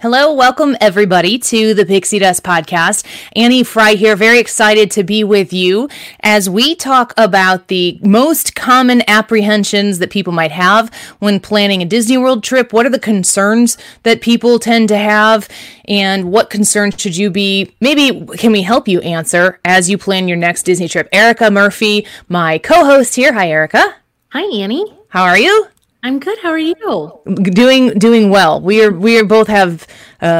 Hello, welcome everybody to the Pixie Dust Podcast. Annie Fry here, very excited to be with you as we talk about the most common apprehensions that people might have when planning a Disney World trip. What are the concerns that people tend to have, and what concerns should you be, maybe can we help you answer as you plan your next Disney trip? Erica Murphy, my co-host here. Hi, Erica. Hi, Annie. How are you? I'm good. How are you? Doing well. We are both have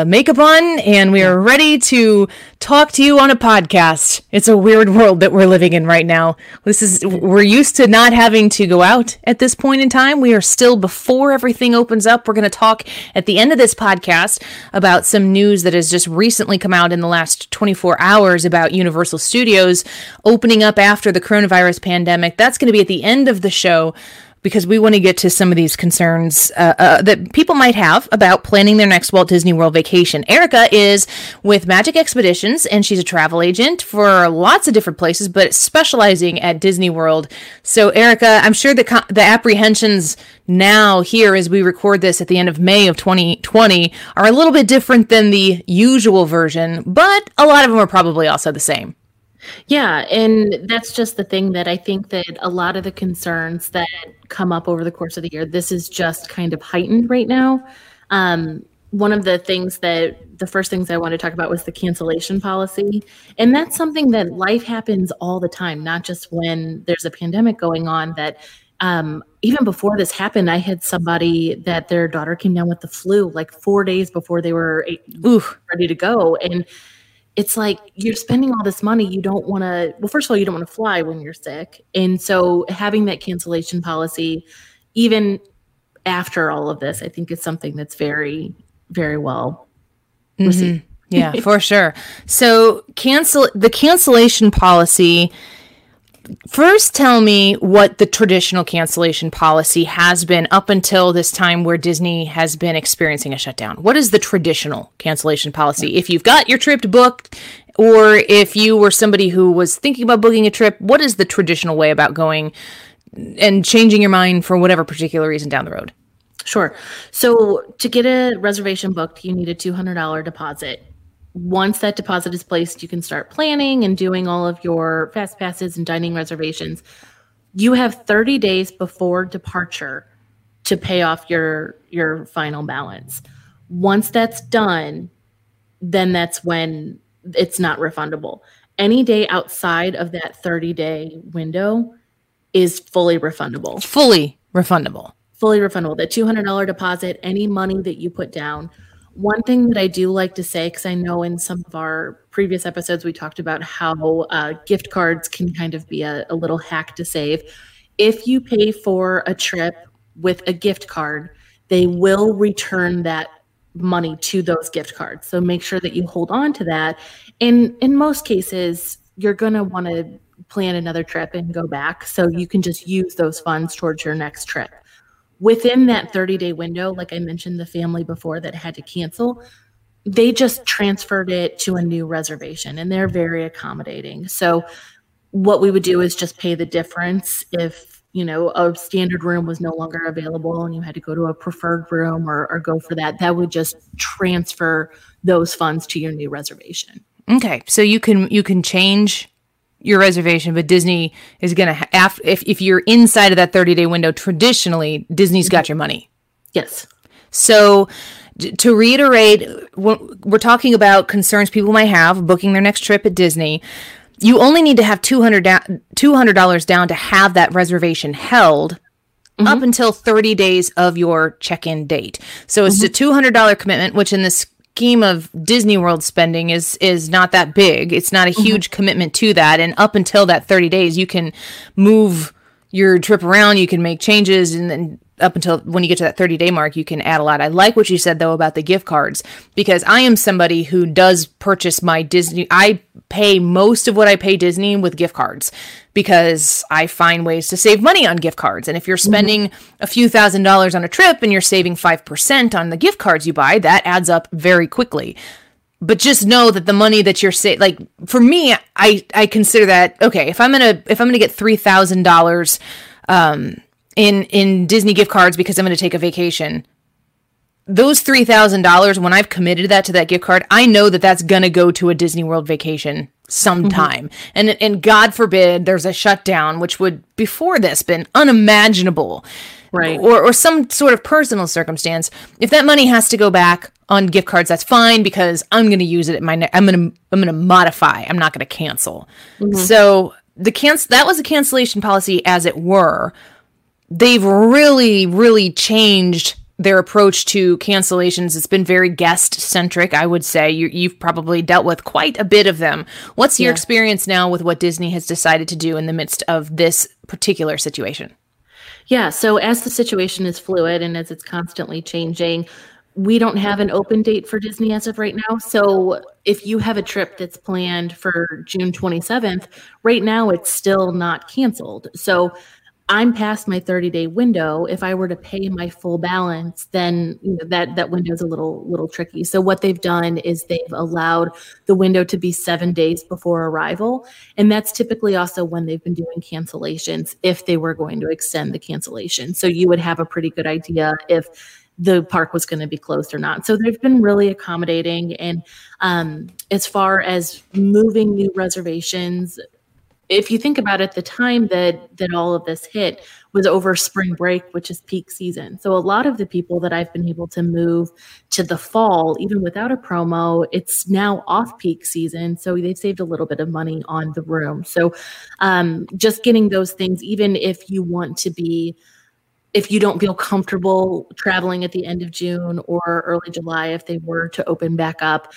makeup on, and we are ready to talk to you on a podcast. It's a weird world that we're living in right now. We're used to not having to go out at this point in time. We are still before everything opens up. We're going to talk at the end of this podcast about some news that has just recently come out in the last 24 hours about Universal Studios opening up after the coronavirus pandemic. That's going to be at the end of the show, because we want to get to some of these concerns that people might have about planning their next Walt Disney World vacation. Erica is with Magic Expeditions, and she's a travel agent for lots of different places, but specializing at Disney World. So, Erica, I'm sure the apprehensions now here as we record this at the end of May of 2020 are a little bit different than the usual version, but a lot of them are probably also the same. Yeah, and that's just the thing that I think that a lot of the concerns that come up over the course of the year, this is just kind of heightened right now. One of the things the first things I want to talk about was the cancellation policy. And that's something that life happens all the time, not just when there's a pandemic going on. That even before this happened, I had somebody that their daughter came down with the flu like 4 days before they were ready to go. And it's like you're spending all this money. You don't want to, well, first of all, you don't want to fly when you're sick. And so having that cancellation policy, even after all of this, I think is something that's very, very well received. Mm-hmm. Yeah, for sure. So the cancellation policy, first tell me what the traditional cancellation policy has been up until this time where Disney has been experiencing a shutdown. What is the traditional cancellation policy? If you've got your trip booked, or if you were somebody who was thinking about booking a trip, what is the traditional way about going and changing your mind for whatever particular reason down the road? Sure. So to get a reservation booked, you need a $200 deposit. Once that deposit is placed, you can start planning and doing all of your fast passes and dining reservations. You have 30 days before departure to pay off your final balance. Once that's done, then that's when it's not refundable. Any day outside of that 30-day window is fully refundable. The $200 deposit, any money that you put down. One thing that I do like to say, because I know in some of our previous episodes we talked about how gift cards can kind of be a little hack to save. If you pay for a trip with a gift card, they will return that money to those gift cards. So make sure that you hold on to that. And in most cases, you're going to want to plan another trip and go back. So you can just use those funds towards your next trip. Within that 30-day window, like I mentioned, the family before that had to cancel, they just transferred it to a new reservation, and they're very accommodating. So what we would do is just pay the difference if you know, a standard room was no longer available and you had to go to a preferred room or go for that, that would just transfer those funds to your new reservation. Okay. So you can change your reservation, but Disney is going to have, if you're inside of that 30-day window, traditionally, Disney's got your money. Yes. So to reiterate, we're talking about concerns people might have booking their next trip at Disney. You only need to have $200 down to have that reservation held up until 30 days of your check-in date. So it's a $200 commitment, which in the scheme of Disney World spending is not that big. It's not a huge commitment to that. And up until that 30 days, you can move your trip around. You can make changes. And then up until when you get to that 30-day mark, you can add a lot. I like what you said, though, about the gift cards, because I am somebody who does purchase my Disney. I pay most of what I pay Disney with gift cards because I find ways to save money on gift cards. And if you're spending a few $1,000s on a trip and you're saving 5% on the gift cards you buy, that adds up very quickly. But just know that the money that you're saving, like for me, I consider that, okay, if I'm going to get $3,000 in Disney gift cards because I'm going to take a vacation, those $3,000, when I've committed that to that gift card, I know that that's going to go to a Disney World vacation sometime. And God forbid there's a shutdown, which would before this been unimaginable, right? Or some sort of personal circumstance. If that money has to go back on gift cards, that's fine because I'm going to use it at my I'm going to modify. I'm not going to cancel. So that was a cancellation policy, as it were. They've really, really changed their approach to cancellations. It's been very guest-centric, I would say. You've probably dealt with quite a bit of them. What's your experience now with what Disney has decided to do in the midst of this particular situation? Yeah, so as the situation is fluid and as it's constantly changing, we don't have an open date for Disney as of right now. So if you have a trip that's planned for June 27th, right now it's still not canceled. So I'm past my 30-day window. If I were to pay my full balance, then you know, that window is a little tricky. So what they've done is they've allowed the window to be 7 days before arrival. And that's typically also when they've been doing cancellations, if they were going to extend the cancellation. So you would have a pretty good idea if the park was going to be closed or not. So they've been really accommodating. And as far as moving new reservations, if you think about it, the time that all of this hit was over spring break, which is peak season. So a lot of the people that I've been able to move to the fall, even without a promo, it's now off-peak season. So they've saved a little bit of money on the room. So just getting those things, even if you want to be, if you don't feel comfortable traveling at the end of June or early July, if they were to open back up,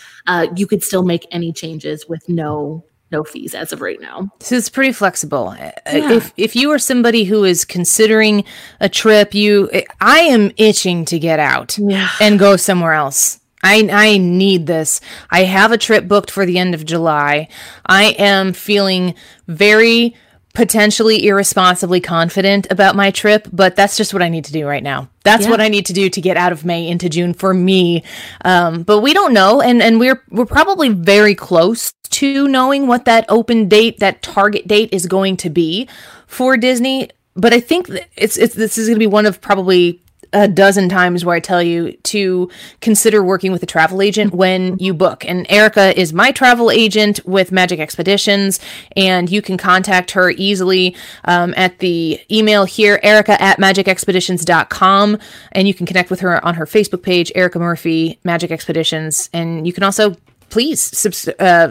you could still make any changes with no fees as of right now. So it's pretty flexible. Yeah. If you are somebody who is considering a trip, I am itching to get out and go somewhere else. I need this. I have a trip booked for the end of July. I am feeling very potentially irresponsibly confident about my trip, but that's just what I need to do right now. That's what I need to do to get out of May into June for me. But we don't know. And we're probably very close to knowing what that open date, that target date is going to be for Disney. But I think this is going to be one of probably a dozen times where I tell you to consider working with a travel agent when you book. And Erica is my travel agent with Magic Expeditions, and you can contact her easily at the email here, erica@magicexpeditions.com. And you can connect with her on her Facebook page, Erica Murphy, Magic Expeditions. And you can also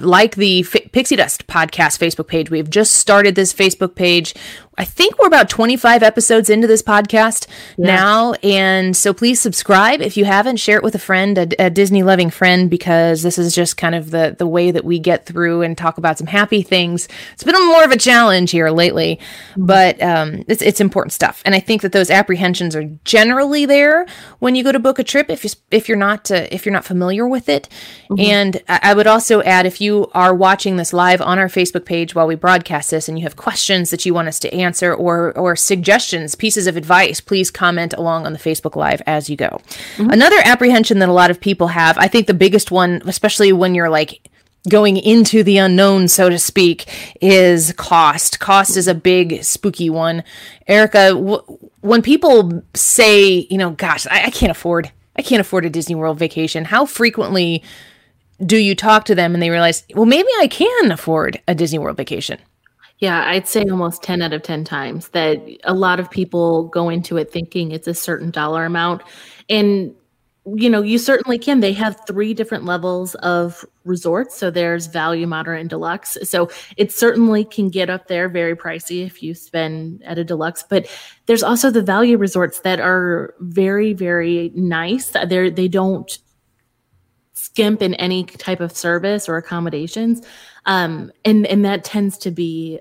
like the Pixie Dust Podcast Facebook page. We've just started this Facebook page. I think we're about 25 episodes into this podcast now. And so please subscribe if you haven't. Share it with a friend, a Disney-loving friend, because this is just kind of the way that we get through and talk about some happy things. It's been more of a challenge here lately, but it's important stuff. And I think that those apprehensions are generally there when you go to book a trip if you're not familiar with it. And I would also add, if you are watching this live on our Facebook page while we broadcast this and you have questions that you want us to answer or suggestions, pieces of advice, please comment along on the Facebook Live as you go. Another apprehension that a lot of people have, I think the biggest one, especially when you're like going into the unknown, so to speak, is cost. Cost is a big, spooky one. Erica, when people say, you know, gosh, I can't afford a Disney World vacation, how frequently do you talk to them and they realize, well, maybe I can afford a Disney World vacation? Yeah, I'd say almost 10 out of 10 times that a lot of people go into it thinking it's a certain dollar amount. And, you know, you certainly can. They have three different levels of resorts. So there's value, moderate, and deluxe. So it certainly can get up there very pricey if you spend at a deluxe. But there's also the value resorts that are very, very nice. They don't skimp in any type of service or accommodations. And that tends to be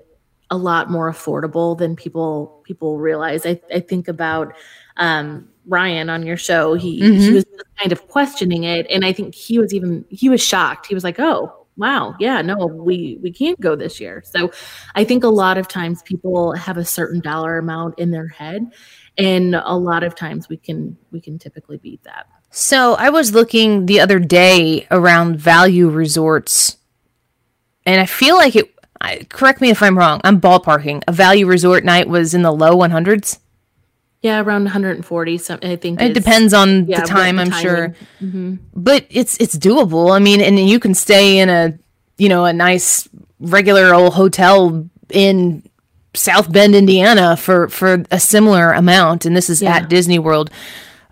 a lot more affordable than people realize. I think about Ryan on your show. He was kind of questioning it. And I think he was shocked. He was like, oh, wow. Yeah, no, we can't go this year. So I think a lot of times people have a certain dollar amount in their head. And a lot of times we can typically beat that. So I was looking the other day around value resorts, and I feel like correct me if I'm wrong, I'm ballparking. A value resort night was in the low 100s. Yeah, around 140. I think it depends on the time, I'm sure. Mm-hmm. But it's doable. I mean, and you can stay in a nice regular old hotel in South Bend, Indiana for a similar amount. And this is at Disney World.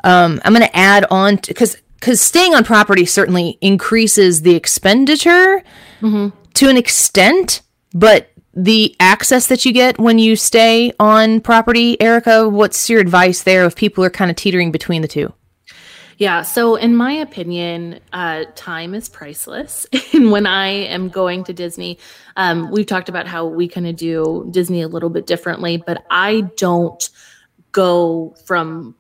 I'm going to add on because staying on property certainly increases the expenditure to an extent, but the access that you get when you stay on property, Erica, what's your advice there if people are kind of teetering between the two? Yeah. So in my opinion, time is priceless. And when I am going to Disney, we've talked about how we kind of do Disney a little bit differently, but I don't go from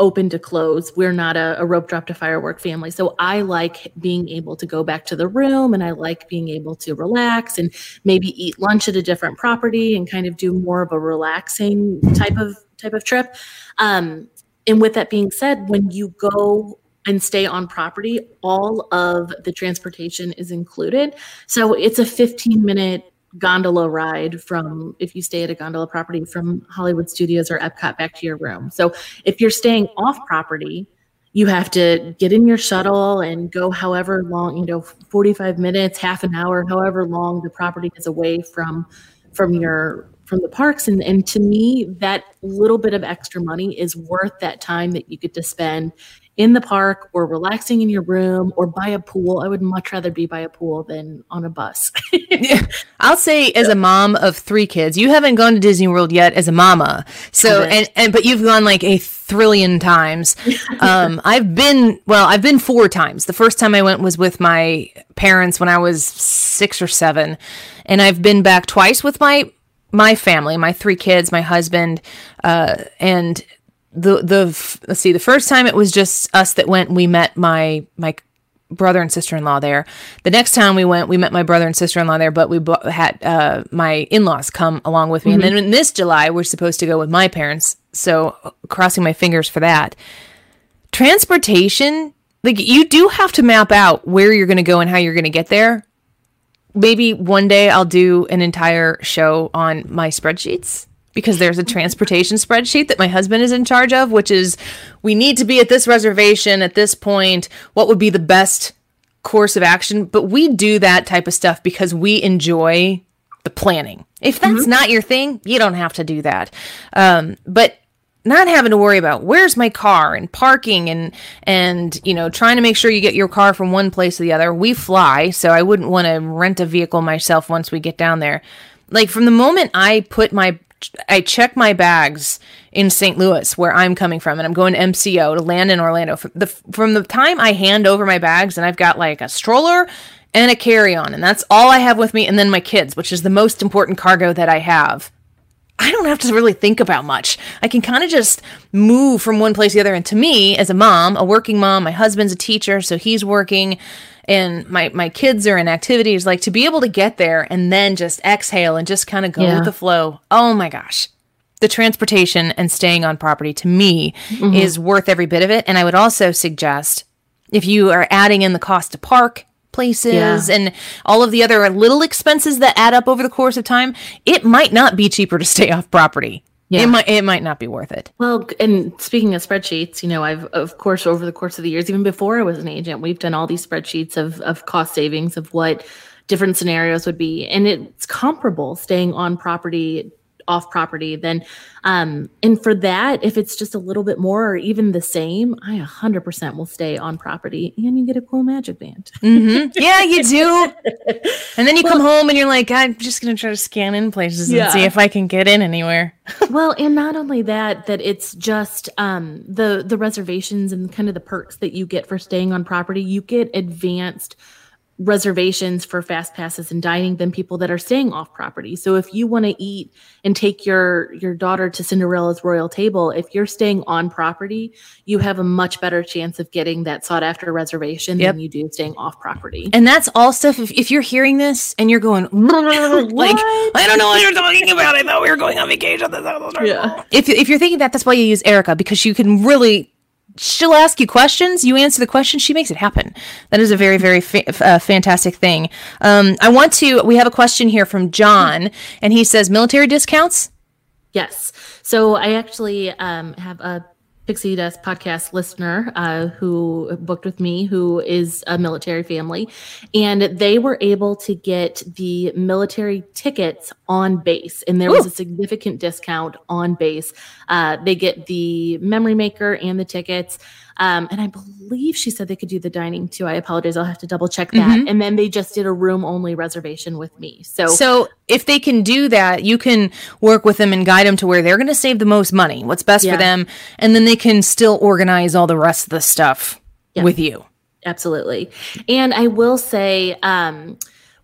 open to close. We're not a rope drop to firework family. So I like being able to go back to the room, and I like being able to relax and maybe eat lunch at a different property and kind of do more of a relaxing type of trip. And with that being said, when you go and stay on property, all of the transportation is included. So it's a 15-minute gondola ride from, if you stay at a gondola property, from Hollywood Studios or Epcot back to your room. So if you're staying off property, you have to get in your shuttle and go however long, 45 minutes, half an hour, however long the property is away from the parks. And to me, that little bit of extra money is worth that time that you get to spend in the park or relaxing in your room or by a pool. I would much rather be by a pool than on a bus. Yeah. I'll say, as a mom of three kids, you haven't gone to Disney World yet as a mama. So, but you've gone like a trillion times. I've been four times. The first time I went was with my parents when I was 6 or 7. And I've been back twice with my family, my three kids, my husband, and the first time it was just us that went. We met my brother and sister-in-law there. The next time we went, we met my brother and sister-in-law there, but we had my in-laws come along with me. Mm-hmm. And then in this July, we're supposed to go with my parents. So crossing my fingers for that. Transportation, like, you do have to map out where you're going to go and how you're going to get there. Maybe one day I'll do an entire show on my spreadsheets, because there's a transportation spreadsheet that my husband is in charge of, which is, we need to be at this reservation at this point. What would be the best course of action? But we do that type of stuff because we enjoy the planning. If that's not your thing, you don't have to do that. But not having to worry about where's my car and parking and trying to make sure you get your car from one place to the other. We fly, so I wouldn't want to rent a vehicle myself once we get down there. Like, from the moment I check my bags in St. Louis, where I'm coming from, and I'm going to MCO to land in Orlando. From the time I hand over my bags, and I've got like a stroller and a carry-on, and that's all I have with me, and then my kids, which is the most important cargo that I have. I don't have to really think about much. I can kind of just move from one place to the other. And to me, as a mom, a working mom, my husband's a teacher, so he's working, and my kids are in activities, like, to be able to get there and then just exhale and just kind of go with the flow. Oh my gosh. The transportation and staying on property, to me, is worth every bit of it. And I would also suggest, if you are adding in the cost to park, places and all of the other little expenses that add up over the course of time, it might not be cheaper to stay off property. Yeah. It might not be worth it. Well, and speaking of spreadsheets, you know, I've, of course, over the course of the years, even before I was an agent, we've done all these spreadsheets of cost savings of what different scenarios would be. And it's comparable staying on property, off property. Then, and for that, if it's just a little bit more or even the same, I 100% will stay on property, and you get a cool magic band. Mm-hmm. Yeah, you do. And then you come home and you're like, I'm just going to try to scan in places and see if I can get in anywhere. Well, and not only that it's just the reservations and kind of the perks that you get for staying on property. You get advanced reservations for fast passes and dining than people that are staying off property. So if you want to eat and take your daughter to Cinderella's Royal Table, if you're staying on property, you have a much better chance of getting that sought after reservation than you do staying off property. And that's all stuff. If you're hearing this and you're going, like, I don't know what you're talking about. I thought we were going on vacation. Yeah. If you're thinking that, that's why you use Erica, because you can really... She'll ask you questions. You answer the question. She makes it happen. That is a very, very fantastic thing. We have a question here from John, and he says, military discounts? Yes. So I actually have a Pixie Dust podcast listener who booked with me, who is a military family, and they were able to get the military tickets on base, and there was a significant discount on base. They get the memory maker and the tickets. And I believe she said they could do the dining too. I apologize. I'll have to double check that. Mm-hmm. And then they just did a room only reservation with me. So if they can do that, you can work with them and guide them to where they're going to save the most money, what's best for them. And then they can still organize all the rest of the stuff with you. Absolutely. And I will say,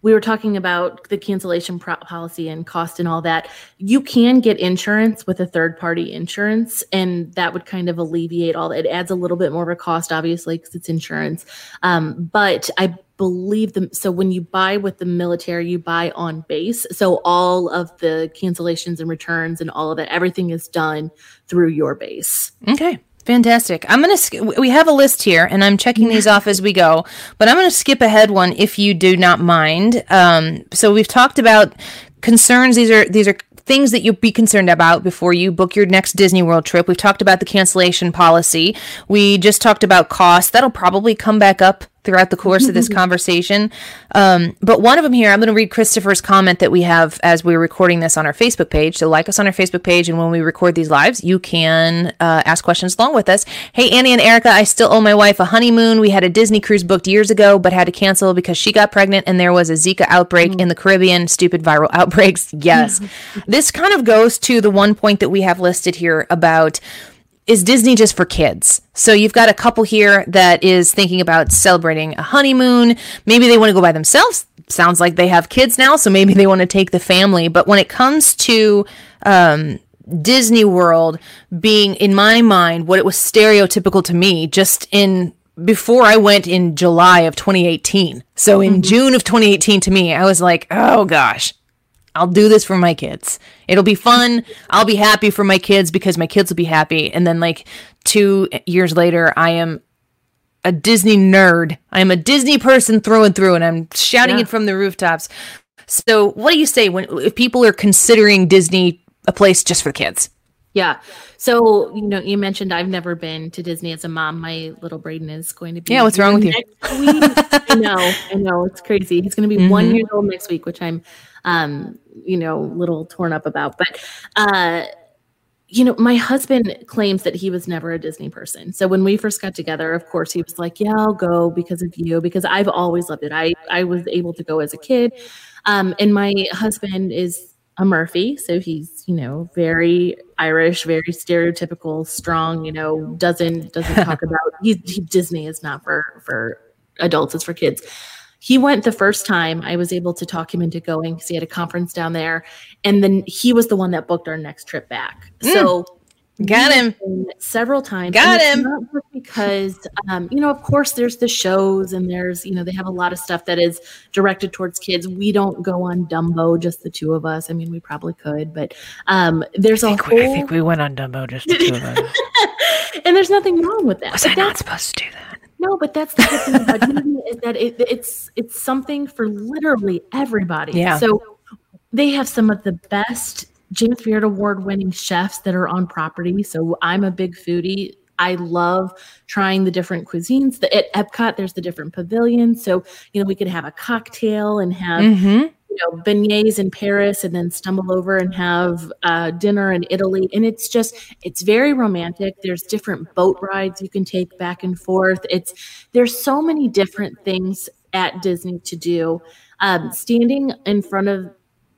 we were talking about the cancellation policy and cost and all that. You can get insurance with a third-party insurance, and that would kind of alleviate all that. It adds a little bit more of a cost, obviously, because it's insurance. But I believe so when you buy with the military, you buy on base. So all of the cancellations and returns and all of that, everything is done through your base. Okay. Fantastic. We have a list here, and I'm checking these off as we go, but I'm going to skip ahead one if you do not mind. So we've talked about concerns. These are things that you'll be concerned about before you book your next Disney World trip. We've talked about the cancellation policy. We just talked about costs. That'll probably come back up throughout the course of this conversation. But one of them here, I'm going to read Christopher's comment that we have as we're recording this on our Facebook page. So like us on our Facebook page, and when we record these lives, you can ask questions along with us. Hey, Annie and Erica, I still owe my wife a honeymoon. We had a Disney cruise booked years ago, but had to cancel because she got pregnant and there was a Zika outbreak in the Caribbean. Stupid viral outbreaks. Yes. This kind of goes to the one point that we have listed here about, is Disney just for kids? So you've got a couple here that is thinking about celebrating a honeymoon. Maybe they want to go by themselves. Sounds like they have kids now, so maybe they want to take the family. But when it comes to Disney World being, in my mind, what it was stereotypical to me just in before I went in July of 2018. So in June of 2018 to me, I was like, oh gosh. I'll do this for my kids. It'll be fun. I'll be happy for my kids because my kids will be happy. And then like 2 years later, I am a Disney nerd. I am a Disney person through and through, and I'm shouting it from the rooftops. So what do you say if people are considering Disney a place just for kids? Yeah. So, you know, you mentioned I've never been to Disney as a mom. My little Braden is going to be. Yeah, what's wrong with you? I know. It's crazy. He's going to be 1 year old next week, which I'm, you know, a little torn up about. But, you know, my husband claims that he was never a Disney person. So when we first got together, of course, he was like, yeah, I'll go because of you, because I've always loved it. I was able to go as a kid. And my husband is a Murphy, so he's, you know, very Irish, very stereotypical, strong, you know, doesn't talk about Disney is not for adults, it's for kids. He went the first time. I was able to talk him into going because he had a conference down there, and then he was the one that booked our next trip back. So got him several times. Got him because, you know, of course there's the shows and there's, you know, they have a lot of stuff that is directed towards kids. We don't go on Dumbo, just the two of us. I mean, we probably could, but there's I think we went on Dumbo, just the two of us. And there's nothing wrong with that. Was I not supposed to do that? No, but that's the good thing about Disney is that it's something for literally everybody. Yeah. So they have some of the best James Beard Award winning chefs that are on property. So I'm a big foodie. I love trying the different cuisines. At Epcot, there's the different pavilions. So, you know, we could have a cocktail and have, beignets in Paris and then stumble over and have dinner in Italy. And it's just, it's very romantic. There's different boat rides you can take back and forth. There's so many different things at Disney to do. Standing in front of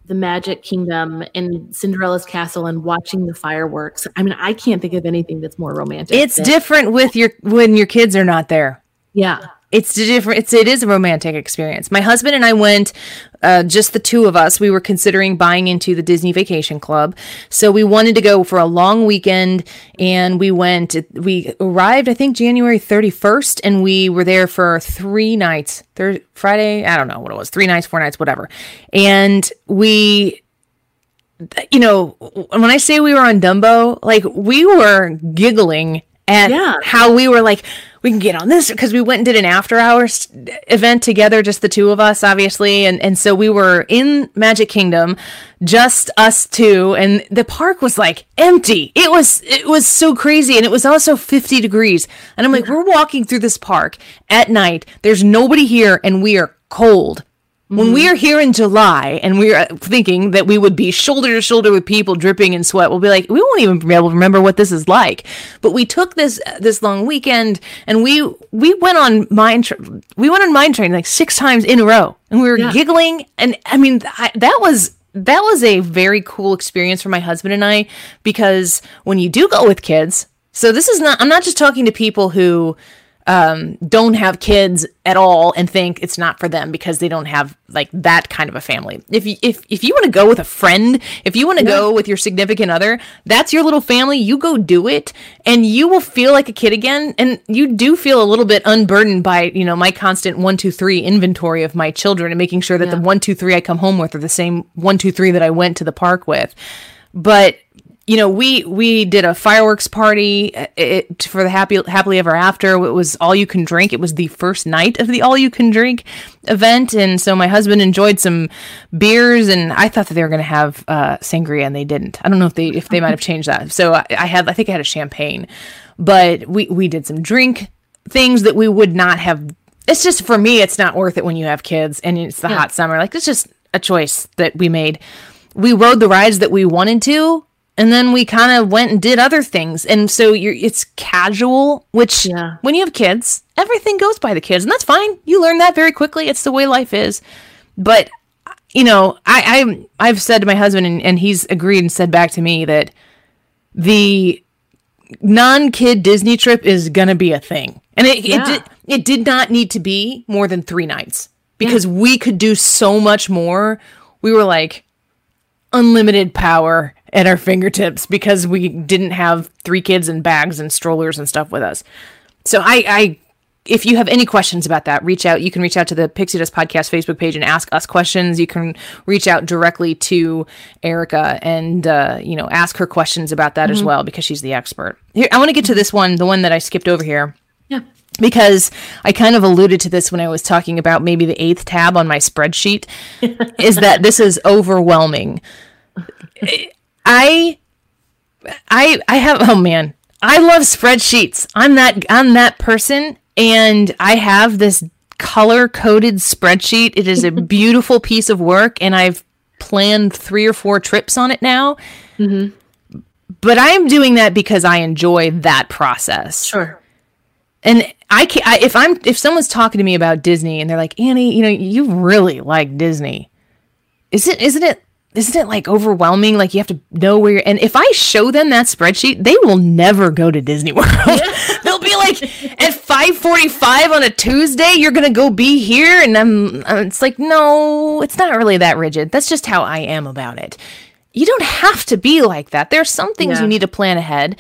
the Magic Kingdom and Cinderella's Castle and watching the fireworks. I mean, I can't think of anything that's more romantic. It's different when your kids are not there. Yeah. It is a romantic experience. My husband and I went, just the two of us. We were considering buying into the Disney Vacation Club. So we wanted to go for a long weekend, and we arrived, I think, January 31st, and we were there for 3 nights, Friday, I don't know what it was, 3 nights, 4 nights, whatever. And we, you know, when I say we were on Dumbo, like, we were giggling at how we were like, we can get on this, because we went and did an after hours event together, just the two of us, obviously. And so we were in Magic Kingdom, just us two. And the park was like empty. It was so crazy. And it was also 50 degrees. And I'm like, we're walking through this park at night. There's nobody here. And we are cold. When we are here in July and we are thinking that we would be shoulder to shoulder with people dripping in sweat, we'll be like, we won't even be able to remember what this is like. But we took this long weekend, and we went on mind train like 6 times in a row, and we were giggling. And I mean, that was a very cool experience for my husband and I, because when you do go with kids, so this is not, I'm not just talking to people who don't have kids at all and think it's not for them because they don't have like that kind of a family. If you want to go with a friend, if you want to go with your significant other, that's your little family. You go do it, and you will feel like a kid again. And you do feel a little bit unburdened by, you know, my constant 1, 2, 3 inventory of my children and making sure that the 1, 2, 3 I come home with are the same 1, 2, 3 that I went to the park with. But you know, we did a fireworks party for the Happily Ever After. It was all you can drink. It was the first night of the all you can drink event. And so my husband enjoyed some beers, and I thought that they were going to have sangria, and they didn't. I don't know if they might have changed that. So I think I had a champagne, but we did some drink things that we would not have. It's just, for me, it's not worth it when you have kids and it's the hot summer. Like, it's just a choice that we made. We rode the rides that we wanted to. And then we kind of went and did other things. And so it's casual, which when you have kids, everything goes by the kids. And that's fine. You learn that very quickly. It's the way life is. But, you know, I've said to my husband, and he's agreed and said back to me, that the non-kid Disney trip is going to be a thing. And it did not need to be more than 3 nights, because we could do so much more. We were like unlimited power at our fingertips, because we didn't have 3 kids in bags and strollers and stuff with us. So I if you have any questions about that, reach out. You can reach out to the Pixie Dust Podcast Facebook page and ask us questions. You can reach out directly to Erica and, you know, ask her questions about that as well, because she's the expert. Here, I want to get to this one, the one that I skipped over here. Yeah. Because I kind of alluded to this when I was talking about maybe the 8th tab on my spreadsheet, is that this is overwhelming. I have, oh man, I love spreadsheets. I'm that person, and I have this color-coded spreadsheet. It is a beautiful piece of work, and I've planned 3 or 4 trips on it now. Mm-hmm. But I'm doing that because I enjoy that process. Sure. And I can't, if someone's talking to me about Disney and they're like, Annie, you know, you really like Disney. Isn't it like overwhelming? Like, you have to know where you're. And if I show them that spreadsheet, they will never go to Disney World. Yeah. They'll be like, at 5:45 on a Tuesday, you're going to go be here. And it's like, no, it's not really that rigid. That's just how I am about it. You don't have to be like that. There are some things you need to plan ahead.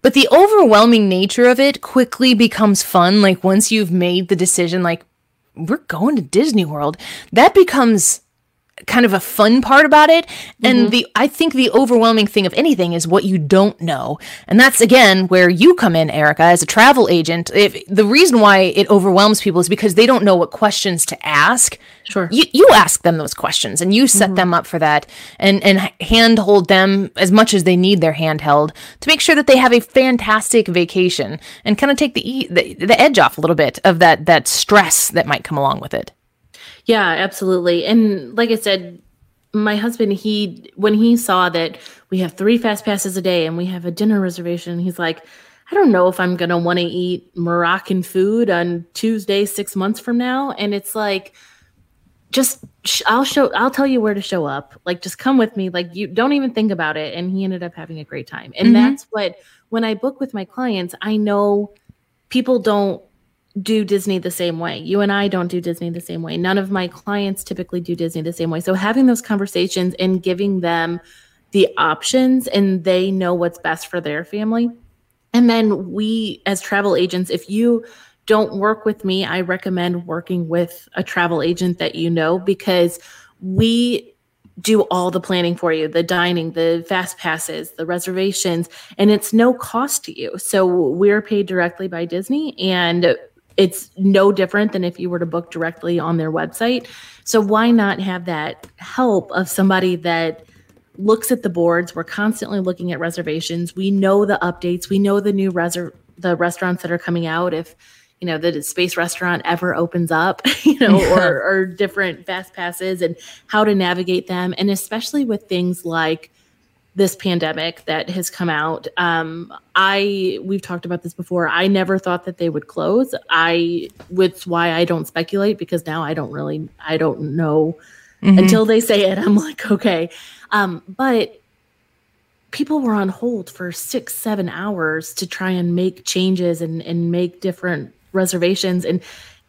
But the overwhelming nature of it quickly becomes fun. Like, once you've made the decision, like, we're going to Disney World, that becomes kind of a fun part about it. And I think the overwhelming thing of anything is what you don't know. And that's, again, where you come in, Erica, as a travel agent. If the reason why it overwhelms people is because they don't know what questions to ask. Sure. You ask them those questions and you set them up for that and handhold them as much as they need their handheld to make sure that they have a fantastic vacation and kind of take the edge off a little bit of that stress that might come along with it. Yeah, absolutely. And like I said, my husband, when he saw that we have 3 fast passes a day and we have a dinner reservation, he's like, I don't know if I'm going to want to eat Moroccan food on Tuesday 6 months from now. And it's like, just I'll tell you where to show up. Like, just come with me. Like, you don't even think about it. And he ended up having a great time. And that's what, when I book with my clients, I know people don't do Disney the same way. You and I don't do Disney the same way. None of my clients typically do Disney the same way. So having those conversations and giving them the options, and they know what's best for their family. And then we, as travel agents, if you don't work with me, I recommend working with a travel agent that you know, because we do all the planning for you, the dining, the fast passes, the reservations, and it's no cost to you. So we're paid directly by Disney, and it's no different than if you were to book directly on their website. So why not have that help of somebody that looks at the boards? We're constantly looking at reservations. We know the updates. We know the new the restaurants that are coming out. If, you know, the space restaurant ever opens up, you know, or different fast passes and how to navigate them. And especially with things like this pandemic that has come out. We've talked about this before. I never thought that they would close. It's why I don't speculate, because now I don't know until they say it. I'm like, okay. But people were on hold for 6-7 hours to try and make changes and make different reservations. And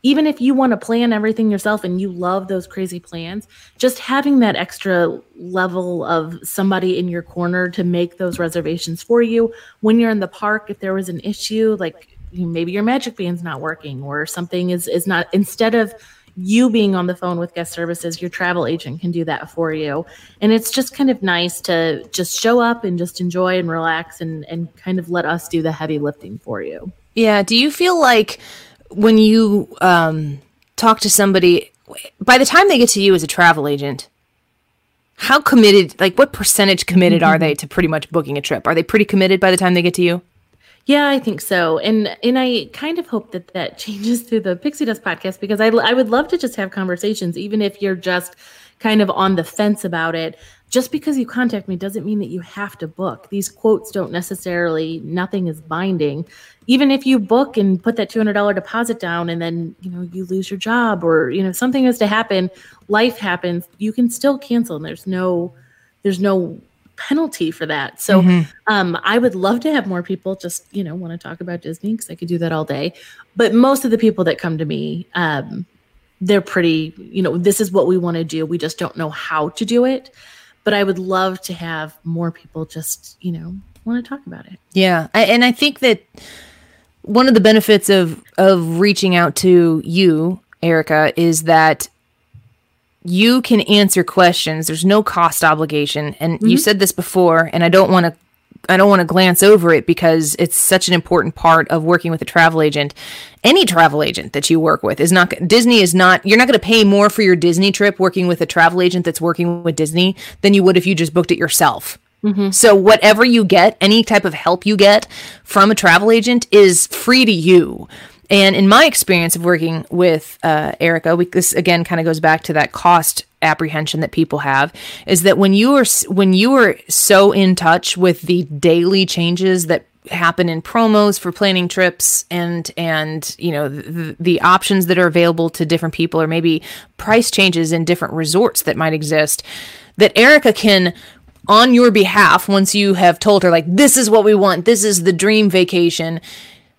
even if you want to plan everything yourself and you love those crazy plans, just having that extra level of somebody in your corner to make those reservations for you. When you're in the park, if there was an issue, like maybe your Magic Band's not working or something is not, instead of you being on the phone with guest services, your travel agent can do that for you. And it's just kind of nice to just show up and just enjoy and relax and kind of let us do the heavy lifting for you. Yeah. Do you feel like, when you talk to somebody, by the time they get to you as a travel agent, how committed, like what percentage committed are they to pretty much booking a trip? Are they pretty committed by the time they get to you? Yeah, I think so. And I kind of hope that changes through the Pixie Dust podcast, because I would love to just have conversations, even if you're just kind of on the fence about it. Just because you contact me doesn't mean that you have to book. These quotes don't necessarily, nothing is binding. Even if you book and put that $200 deposit down and then, you know, you lose your job or, you know, something has to happen, life happens, you can still cancel, and there's no penalty for that. So I would love to have more people just, you know, want to talk about Disney, because I could do that all day. But most of the people that come to me, they're pretty, you know, this is what we want to do. We just don't know how to do it. But I would love to have more people just, you know, want to talk about it. Yeah. And I think that one of the benefits of reaching out to you, Erica, is that you can answer questions. There's no cost obligation. And you said this before, and I don't want to glance over it, because it's such an important part of working with a travel agent. Any travel agent that you work with you're not going to pay more for your Disney trip working with a travel agent that's working with Disney than you would if you just booked it yourself. So whatever you get, any type of help you get from a travel agent is free to you. And in my experience of working with Erica, this again kind of goes back to that cost apprehension that people have, is that when you are so in touch with the daily changes that happen in promos for planning trips and you know the options that are available to different people, or maybe price changes in different resorts that might exist, that Erica can, on your behalf, once you have told her, like, this is what we want, this is the dream vacation,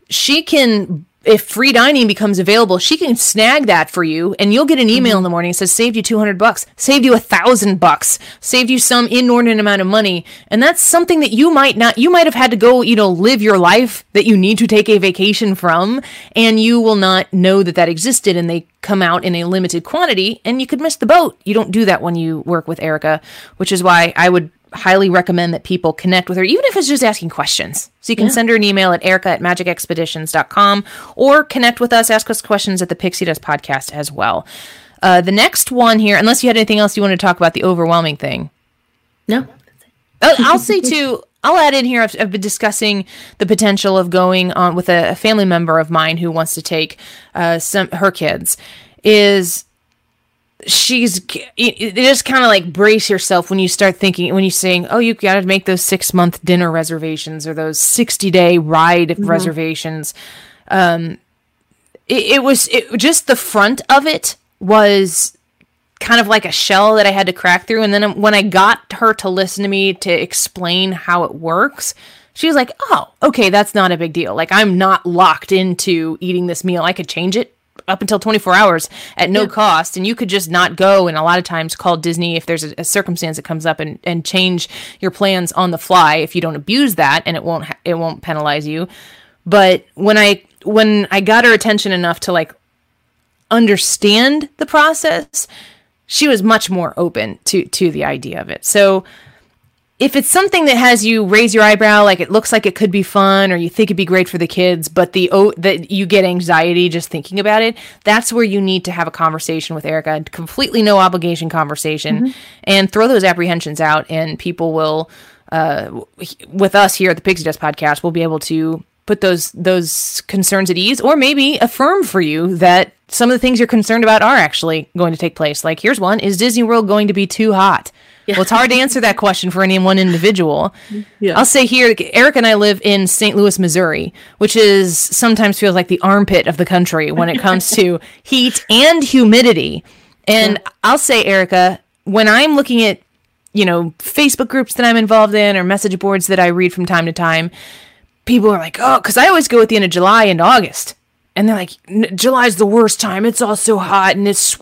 she can if free dining becomes available, she can snag that for you, and you'll get an email in the morning that says, saved you $200, saved you $1,000, saved you some inordinate amount of money. And that's something that you might have had to go, live your life that you need to take a vacation from, and you will not know that that existed, and they come out in a limited quantity, and you could miss the boat. You don't do that when you work with Erica, which is why I would highly recommend that people connect with her, even if it's just asking questions. So you can send her an email at erica@magicexpeditions.com, or connect with us, ask us questions at the Pixie Dust podcast as well. The next one here, unless you had anything else you want to talk about, the overwhelming thing. No. I'll say too, I'll add in here, I've been discussing the potential of going on with a family member of mine who wants to take her kids, is... it is kind of like, brace yourself when you start thinking, when you're saying, oh, you got to make those 6-month dinner reservations or those 60-day ride reservations. It was just the front of it was kind of like a shell that I had to crack through. And then when I got her to listen to me to explain how it works, she was like, oh, okay, that's not a big deal. Like, I'm not locked into eating this meal. I could change it up until 24 hours at no cost, and you could just not go, and a lot of times call Disney if there's a circumstance that comes up and change your plans on the fly if you don't abuse that, and it won't penalize you. But when I got her attention enough to like understand the process, she was much more open to the idea of it. So if it's something that has you raise your eyebrow, like it looks like it could be fun, or you think it'd be great for the kids, but that you get anxiety just thinking about it, that's where you need to have a conversation with Erica, a completely no obligation conversation, and throw those apprehensions out, and people will, with us here at the Pixie Dust Podcast, we'll be able to put those concerns at ease, or maybe affirm for you that some of the things you're concerned about are actually going to take place. Like, here's one: is Disney World going to be too hot? Well, it's hard to answer that question for any one individual. Yeah. I'll say here, Eric and I live in St. Louis, Missouri, which is sometimes feels like the armpit of the country when it comes to heat and humidity. And I'll say, Erica, when I'm looking at, Facebook groups that I'm involved in, or message boards that I read from time to time, people are like, oh, because I always go at the end of July and August. And they're like, July's the worst time. It's all so hot, and it's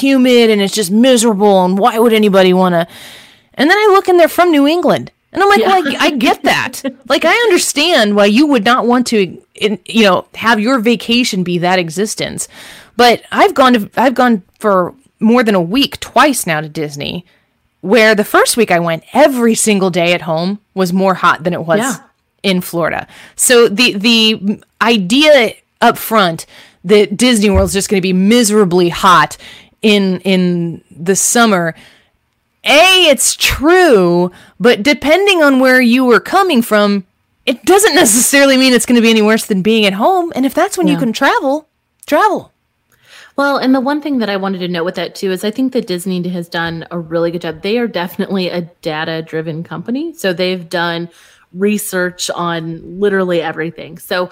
humid, and it's just miserable. And why would anybody want to? And then I look, and they're from New England. And I'm like, well, I get that. Like, I understand why you would not want to, have your vacation be that existence. But I've gone for more than a week twice now to Disney, where the first week I went, every single day at home was more hot than it was in Florida. So the idea up front that Disney World's just going to be miserably hot in the summer, it's true, but depending on where you were coming from, it doesn't necessarily mean it's going to be any worse than being at home. And if that's when you can travel. Well, and the one thing that I wanted to note with that too is I think that Disney has done a really good job. They are definitely a data-driven company, so they've done research on literally everything. So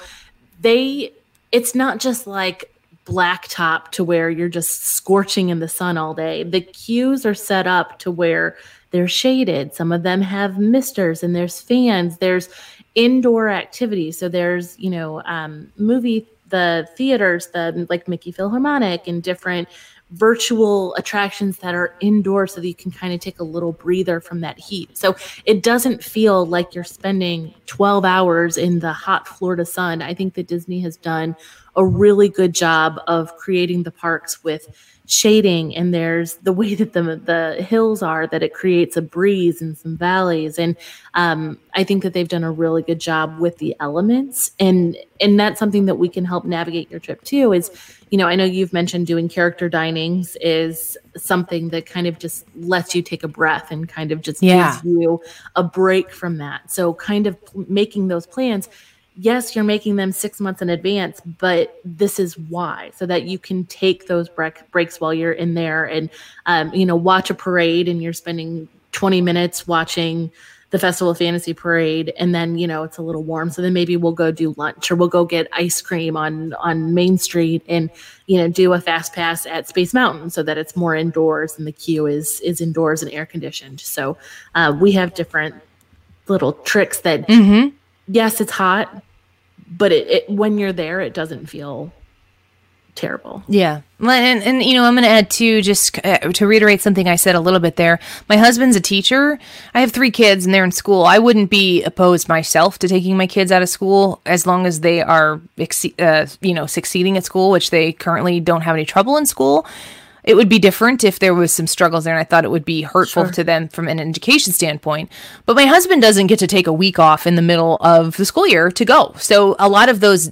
it's not just like blacktop to where you're just scorching in the sun all day. The queues are set up to where they're shaded. Some of them have misters, and there's fans. There's indoor activities. So there's, the theaters, the like Mickey Philharmonic, and different virtual attractions that are indoors so that you can kind of take a little breather from that heat. So it doesn't feel like you're spending 12 hours in the hot Florida sun. I think that Disney has done a really good job of creating the parks with shading, and there's the way that the hills are, that it creates a breeze and some valleys. And I think that they've done a really good job with the elements. And that's something that we can help navigate your trip too is, I know you've mentioned doing character dinings is something that kind of just lets you take a breath and kind of just gives you a break from that. So kind of making those plans. Yes, you're making them 6 months in advance, but this is why, so that you can take those breaks while you're in there and, watch a parade, and you're spending 20 minutes watching the Festival of Fantasy Parade. And then, it's a little warm. So then maybe we'll go do lunch, or we'll go get ice cream on Main Street, and, do a fast pass at Space Mountain so that it's more indoors and the queue is indoors and air conditioned. So we have different little tricks that, yes, it's hot, but it when you're there, it doesn't feel terrible. Yeah. And you know, I'm going to add too, just to reiterate something I said a little bit there. My husband's a teacher. I have 3 kids and they're in school. I wouldn't be opposed myself to taking my kids out of school as long as they are, succeeding at school, which they currently don't have any trouble in school. It would be different if there was some struggles there, and I thought it would be hurtful to them from an education standpoint. But my husband doesn't get to take a week off in the middle of the school year to go. So a lot of those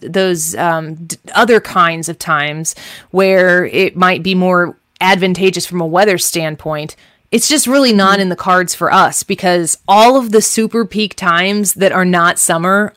other kinds of times where it might be more advantageous from a weather standpoint, it's just really not in the cards for us, because all of the super peak times that are not summer,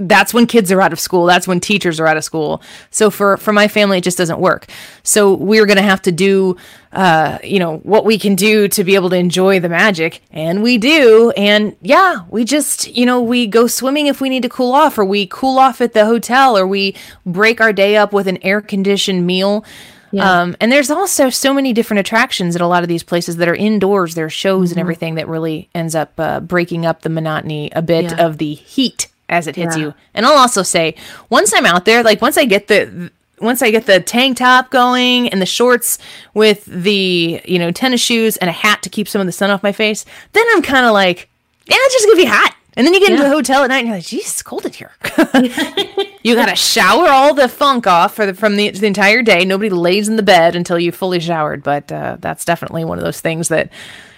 that's when kids are out of school. That's when teachers are out of school. So for my family, it just doesn't work. So we're going to have to do, what we can do to be able to enjoy the magic. And we do. And yeah, we just, we go swimming if we need to cool off, or we cool off at the hotel, or we break our day up with an air conditioned meal. Yeah. And there's also so many different attractions at a lot of these places that are indoors. There are shows and everything that really ends up breaking up the monotony a bit of the heat as it hits you. And I'll also say, once I'm out there, like once I get the tank top going and the shorts with the, tennis shoes and a hat to keep some of the sun off my face, then I'm kind of like, yeah, it's just going to be hot. And then you get into the hotel at night and you're like, geez, it's cold in here. You got to shower all the funk off from the entire day. Nobody lays in the bed until you fully showered. But that's definitely one of those things that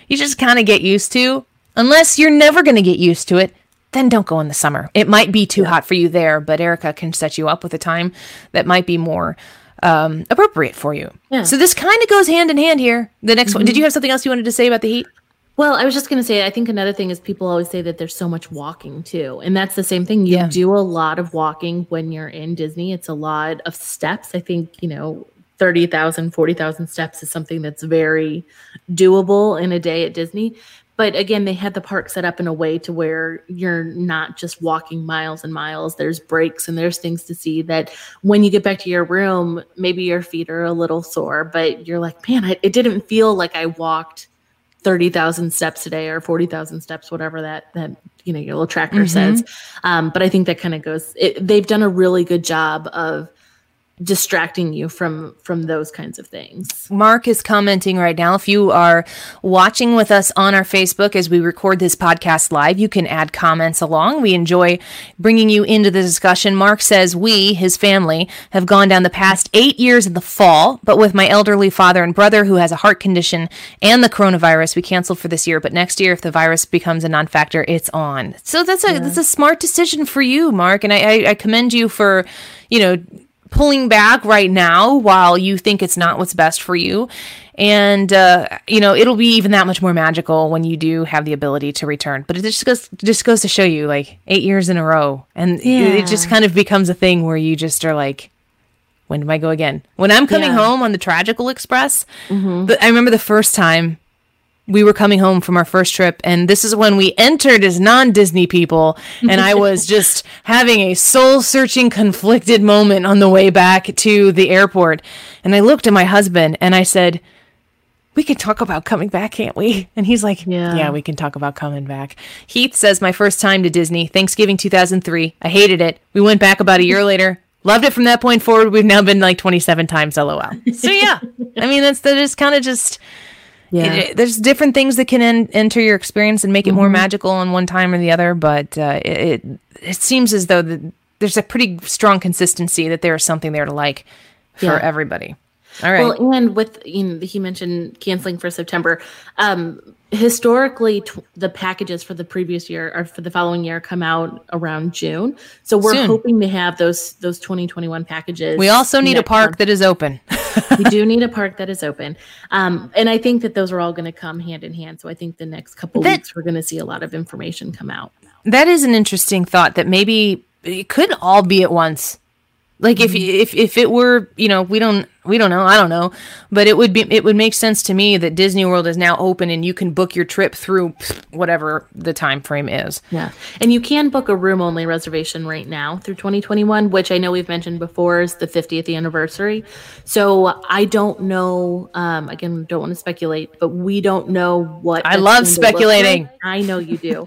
you just kind of get used to, unless you're never going to get used to it. Then don't go in the summer. It might be too hot for you there, but Erica can set you up with a time that might be more appropriate for you. Yeah. So this kind of goes hand in hand here. The next one. Did you have something else you wanted to say about the heat? Well, I was just going to say, I think another thing is people always say that there's so much walking too. And that's the same thing. You do a lot of walking when you're in Disney. It's a lot of steps. I think, 30,000, 40,000 steps is something that's very doable in a day at Disney. But again, they had the park set up in a way to where you're not just walking miles and miles. There's breaks and there's things to see that when you get back to your room, maybe your feet are a little sore, but you're like, man, it didn't feel like I walked 30,000 steps today or 40,000 steps, whatever that your little tracker says. But I think that kind of goes, they've done a really good job of distracting you from those kinds of things. Mark is commenting right now. If you are watching with us on our Facebook as we record this podcast live, you can add comments along. We enjoy bringing you into the discussion. Mark says, his family, have gone down the past 8 years in the fall, but with my elderly father and brother who has a heart condition and the coronavirus, we canceled for this year, but next year, if the virus becomes a non-factor, it's on. So that's a smart decision for you, Mark. And I commend you for, pulling back right now while you think it's not what's best for you. And, it'll be even that much more magical when you do have the ability to return. But it just goes to show you, like, 8 years in a row. And it just kind of becomes a thing where you just are like, when do I go again? When I'm coming home on the Magical Express, I remember the first time we were coming home from our first trip, and this is when we entered as non-Disney people, and I was just having a soul-searching, conflicted moment on the way back to the airport. And I looked at my husband, and I said, we can talk about coming back, can't we? And he's like, yeah, we can talk about coming back. Heath says, my first time to Disney, Thanksgiving 2003. I hated it. We went back about a year later. Loved it from that point forward. We've now been like 27 times, LOL. So yeah, I mean, that's kind of just... Yeah. There's different things that can enter your experience and make it more magical on one time or the other, but it seems as though there's a pretty strong consistency that there is something there to like for everybody. All right. Well, and with he mentioned canceling for September. Historically, the packages for the previous year or for the following year come out around June. So we're hoping to have those 2021 packages. We also need a park that is open. We do need a park that is open. And I think that those are all going to come hand in hand. So I think the next couple weeks we're going to see a lot of information come out. That is an interesting thought, that maybe it could all be at once. Like if it were, we don't know. I don't know. But it would make sense to me that Disney World is now open and you can book your trip through whatever the time frame is. Yeah. And you can book a room only reservation right now through 2021, which I know we've mentioned before is the 50th anniversary. So I don't know. Again, don't want to speculate, but we don't know what. I love speculating. Like. I know you do.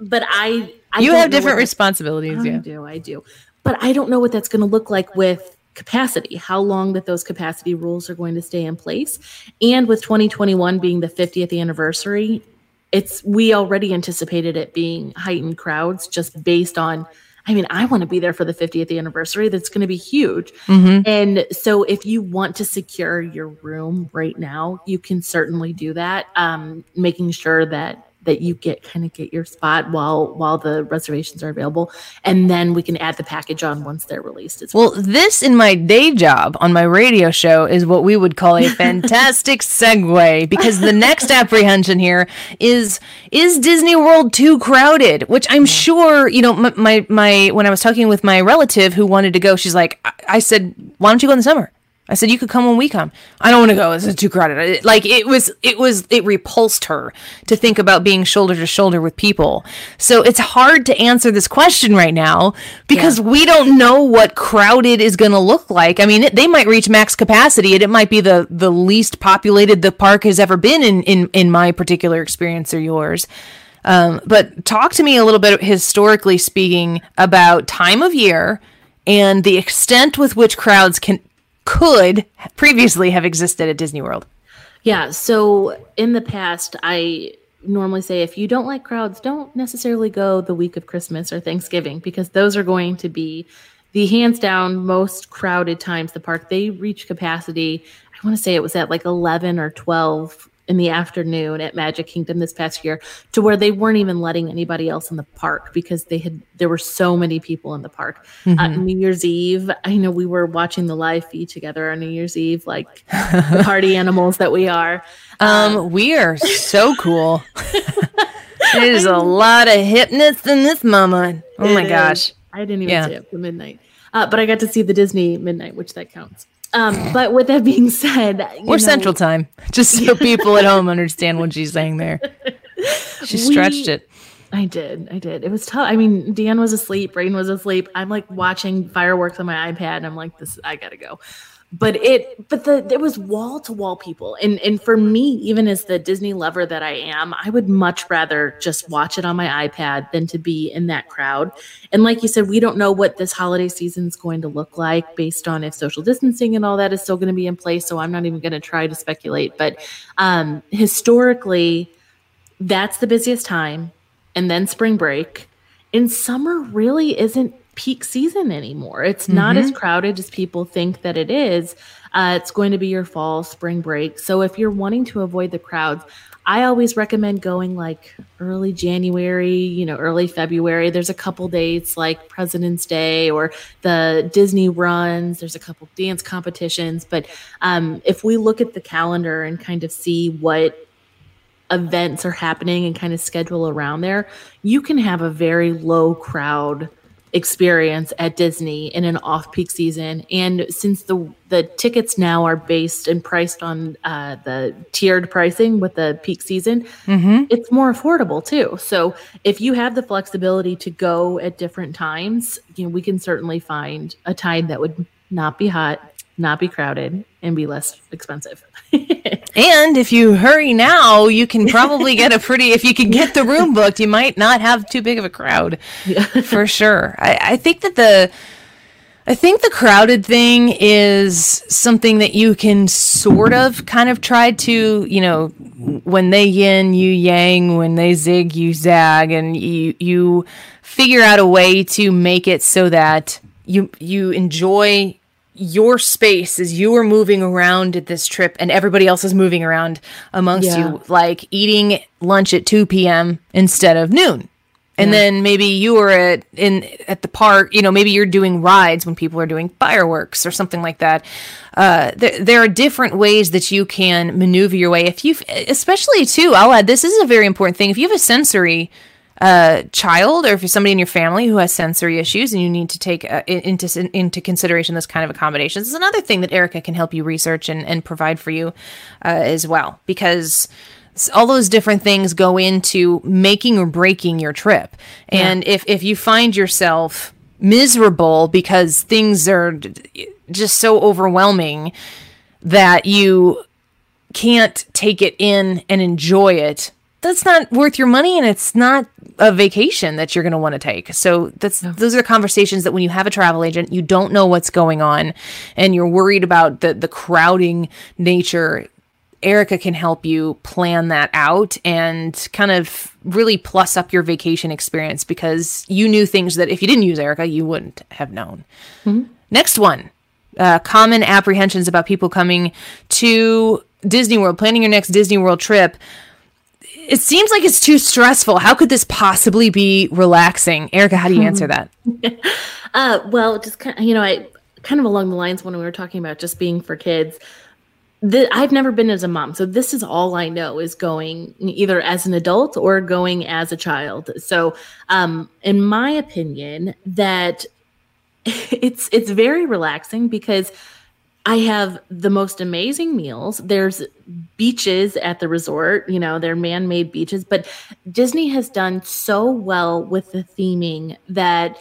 But I you have different responsibilities. I do. But I don't know what that's going to look like with capacity, how long that those capacity rules are going to stay in place. And with 2021 being the 50th anniversary, we already anticipated it being heightened crowds just based on, I mean, I want to be there for the 50th anniversary. That's going to be huge. Mm-hmm. And so if you want to secure your room right now, you can certainly do that. Making sure that you get your spot while the reservations are available. And then we can add the package on once they're released as well. Well, this in my day job on my radio show is what we would call a fantastic segue, because the next apprehension here is Disney World too crowded? Which I'm sure, you know, my when I was talking with my relative who wanted to go, she's like, I said, why don't you go in the summer? I said, you could come when we come. I don't want to go. This is too crowded. It repulsed her to think about being shoulder to shoulder with people. So it's hard to answer this question right now because we don't know what crowded is going to look like. I mean, they might reach max capacity and it might be the least populated the park has ever been in my particular experience or yours. But talk to me a little bit, historically speaking, about time of year and the extent with which crowds could previously have existed at Disney World. Yeah, so in the past, I normally say if you don't like crowds, don't necessarily go the week of Christmas or Thanksgiving, because those are going to be the hands down most crowded times the park. They reach capacity, I want to say it was at like 11 or 12 in the afternoon at Magic Kingdom this past year, to where they weren't even letting anybody else in the park because there were so many people in the park. Mm-hmm. New Year's Eve, I know we were watching the live feed together on New Year's Eve, like the party animals that we are. We are so cool. There's a lot of hipness in this mama. Oh my gosh. I didn't even stay up to midnight. But I got to see the Disney midnight, which that counts. But with that being said, or Central Time, just so people at home understand what she's saying there. She stretched it. I did. It was tough. I mean, Dan was asleep. Braden was asleep. I'm like watching fireworks on my iPad. And I'm like, I gotta go. But there was wall to wall people. And for me, even as the Disney lover that I am, I would much rather just watch it on my iPad than to be in that crowd. And like you said, we don't know what this holiday season is going to look like based on if social distancing and all that is still going to be in place. So I'm not even going to try to speculate, but historically that's the busiest time. And then spring break, and summer really isn't peak season anymore. It's not as crowded as people think that it is. It's going to be your fall, spring break. So if you're wanting to avoid the crowds, I always recommend going like early January, early February. There's a couple dates like President's Day or the Disney runs. There's a couple dance competitions. But if we look at the calendar and kind of see what events are happening and kind of schedule around there, you can have a very low crowd experience at Disney in an off-peak season. And since the tickets now are based and priced on the tiered pricing with the peak season, it's more affordable too. So if you have the flexibility to go at different times, we can certainly find a time that would not be hot, not be crowded, and be less expensive. And if you hurry now, you can probably get if you can get the room booked, you might not have too big of a crowd for sure. I think that the crowded thing is something that you can sort of kind of try to, when they yin, you yang, when they zig, you zag, and you figure out a way to make it so that you enjoy your space as you are moving around at this trip and everybody else is moving around amongst you, like eating lunch at 2 p.m. instead of noon. And then maybe you are at the park, maybe you're doing rides when people are doing fireworks or something like that. There are different ways that you can maneuver your way. Especially too, I'll add, this is a very important thing. If you have a sensory child, or if you're somebody in your family who has sensory issues and you need to take into consideration this kind of accommodations, is another thing that Erica can help you research and provide for you as well, because all those different things go into making or breaking your trip. And if you find yourself miserable because things are just so overwhelming that you can't take it in and enjoy it, that's not worth your money, and it's not a vacation that you're going to want to take. So those are conversations that when you have a travel agent, you don't know what's going on and you're worried about the crowding nature. Erica can help you plan that out and kind of really plus up your vacation experience, because you knew things that if you didn't use Erica, you wouldn't have known. Mm-hmm. Next one, common apprehensions about people coming to Disney World, planning your next Disney World trip. It seems like it's too stressful. How could this possibly be relaxing? Erica, how do you answer that? Well, just kind of, kind of along the lines when we were talking about just being for kids. I've never been as a mom, so this is all I know is going either as an adult or going as a child. So in my opinion, that it's very relaxing because I have the most amazing meals. There's beaches at the resort, they're man-made beaches, but Disney has done so well with the theming that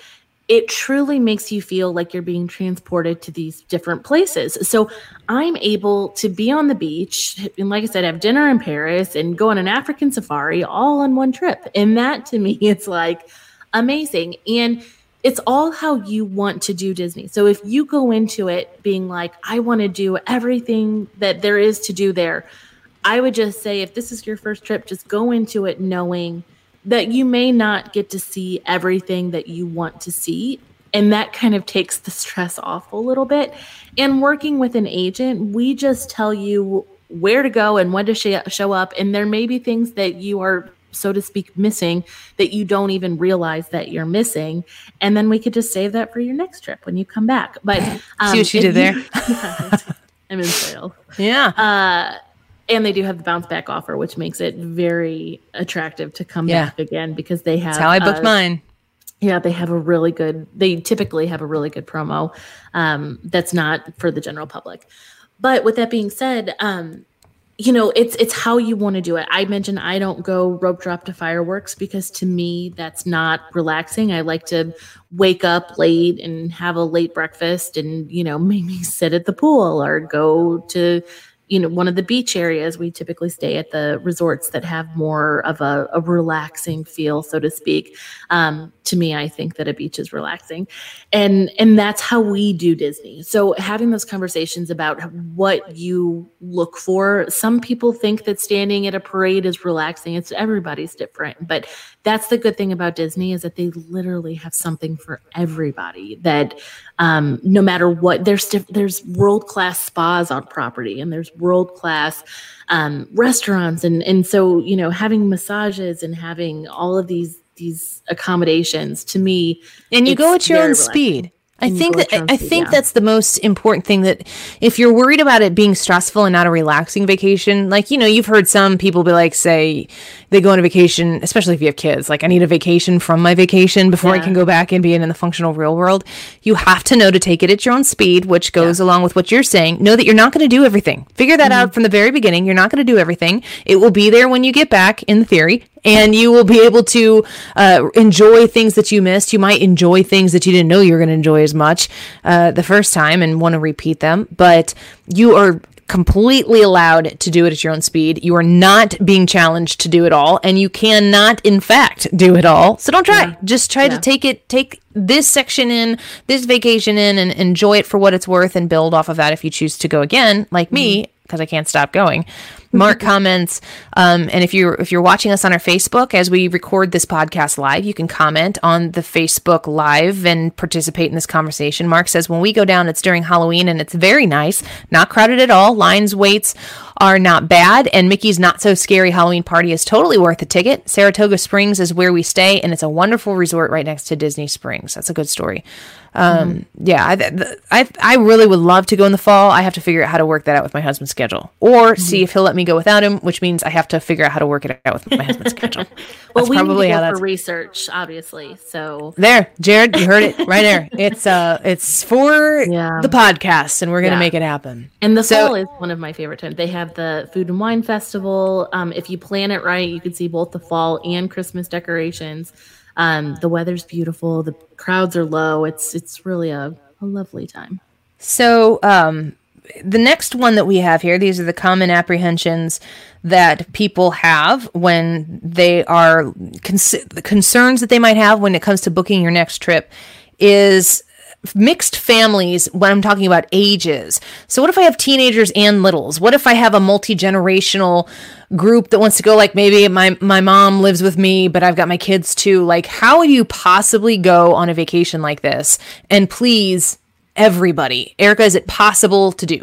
it truly makes you feel like you're being transported to these different places. So I'm able to be on the beach and, like I said, have dinner in Paris and go on an African safari all on one trip. And that to me, it's like amazing. And it's all how you want to do Disney. So if you go into it being like, I want to do everything that there is to do there, I would just say if this is your first trip, just go into it knowing that you may not get to see everything that you want to see. And that kind of takes the stress off a little bit. And working with an agent, we just tell you where to go and when to show up. And there may be things that you are, so to speak, missing that you don't even realize that you're missing. And then we could just save that for your next trip when you come back. But see what you did there. I'm in sales. Yeah. And they do have the bounce back offer, which makes it very attractive to come back again, because they have. That's how I booked mine. Yeah, they typically have a really good promo that's not for the general public. But with that being said, it's how you want to do it. I mentioned I don't go rope drop to fireworks because to me, that's not relaxing. I like to wake up late and have a late breakfast and, maybe sit at the pool or go to one of the beach areas. We typically stay at the resorts that have more of a relaxing feel, so to speak. To me, I think that a beach is relaxing. And that's how we do Disney. So having those conversations about what you look for, some people think that standing at a parade is relaxing. Everybody's different. But that's the good thing about Disney is that they literally have something for everybody, that no matter what, there's world-class spas on property and there's world-class restaurants. And so, having massages and having all of these accommodations to me, and you go at your own speed. I think that's the most important thing, that if you're worried about it being stressful and not a relaxing vacation, like, you've heard some people be like, say they go on a vacation, especially if you have kids, like, I need a vacation from my vacation before I can go back and be in the functional real world. You have to know to take it at your own speed, which goes along with what you're saying. Know that you're not going to do everything. Figure that out from the very beginning. You're not going to do everything. It will be there when you get back, in theory. And you will be able to enjoy things that you missed. You might enjoy things that you didn't know you were going to enjoy as much the first time and want to repeat them. But you are completely allowed to do it at your own speed. You are not being challenged to do it all. And you cannot, in fact, do it all. So don't try. Yeah. Just try to take this section in, this vacation in, and enjoy it for what it's worth and build off of that if you choose to go again, like me, because I can't stop going. Mark comments, and if you're watching us on our Facebook, as we record this podcast live, you can comment on the Facebook Live and participate in this conversation. Mark says, when we go down, it's during Halloween, and it's very nice, not crowded at all. Lines, waits are not bad, and Mickey's Not-So-Scary Halloween Party is totally worth a ticket. Saratoga Springs is where we stay, and it's a wonderful resort right next to Disney Springs. That's a good story. I really would love to go in the fall. I have to figure out how to work that out with my husband's schedule, or see if he'll let me go without him, which means I have to figure out how to work it out with my husband's schedule. Well, we probably need to go for research, obviously. So there, Jared, you heard it right there. It's for the podcast, and we're going to make it happen. And the fall is one of my favorite times. They have the Food and Wine Festival. If you plan it right, you can see both the fall and Christmas decorations. The weather's beautiful. The crowds are low. It's really a lovely time. So the next one that we have here, these are the common apprehensions that people have when they are the concerns that they might have when it comes to booking your next trip is mixed families, when I'm talking about ages. So what if I have teenagers and littles? What if I have a multi-generational group that wants to go, like maybe my mom lives with me, but I've got my kids too? Like, how would you possibly go on a vacation like this and please everybody? Erica, is it possible to do?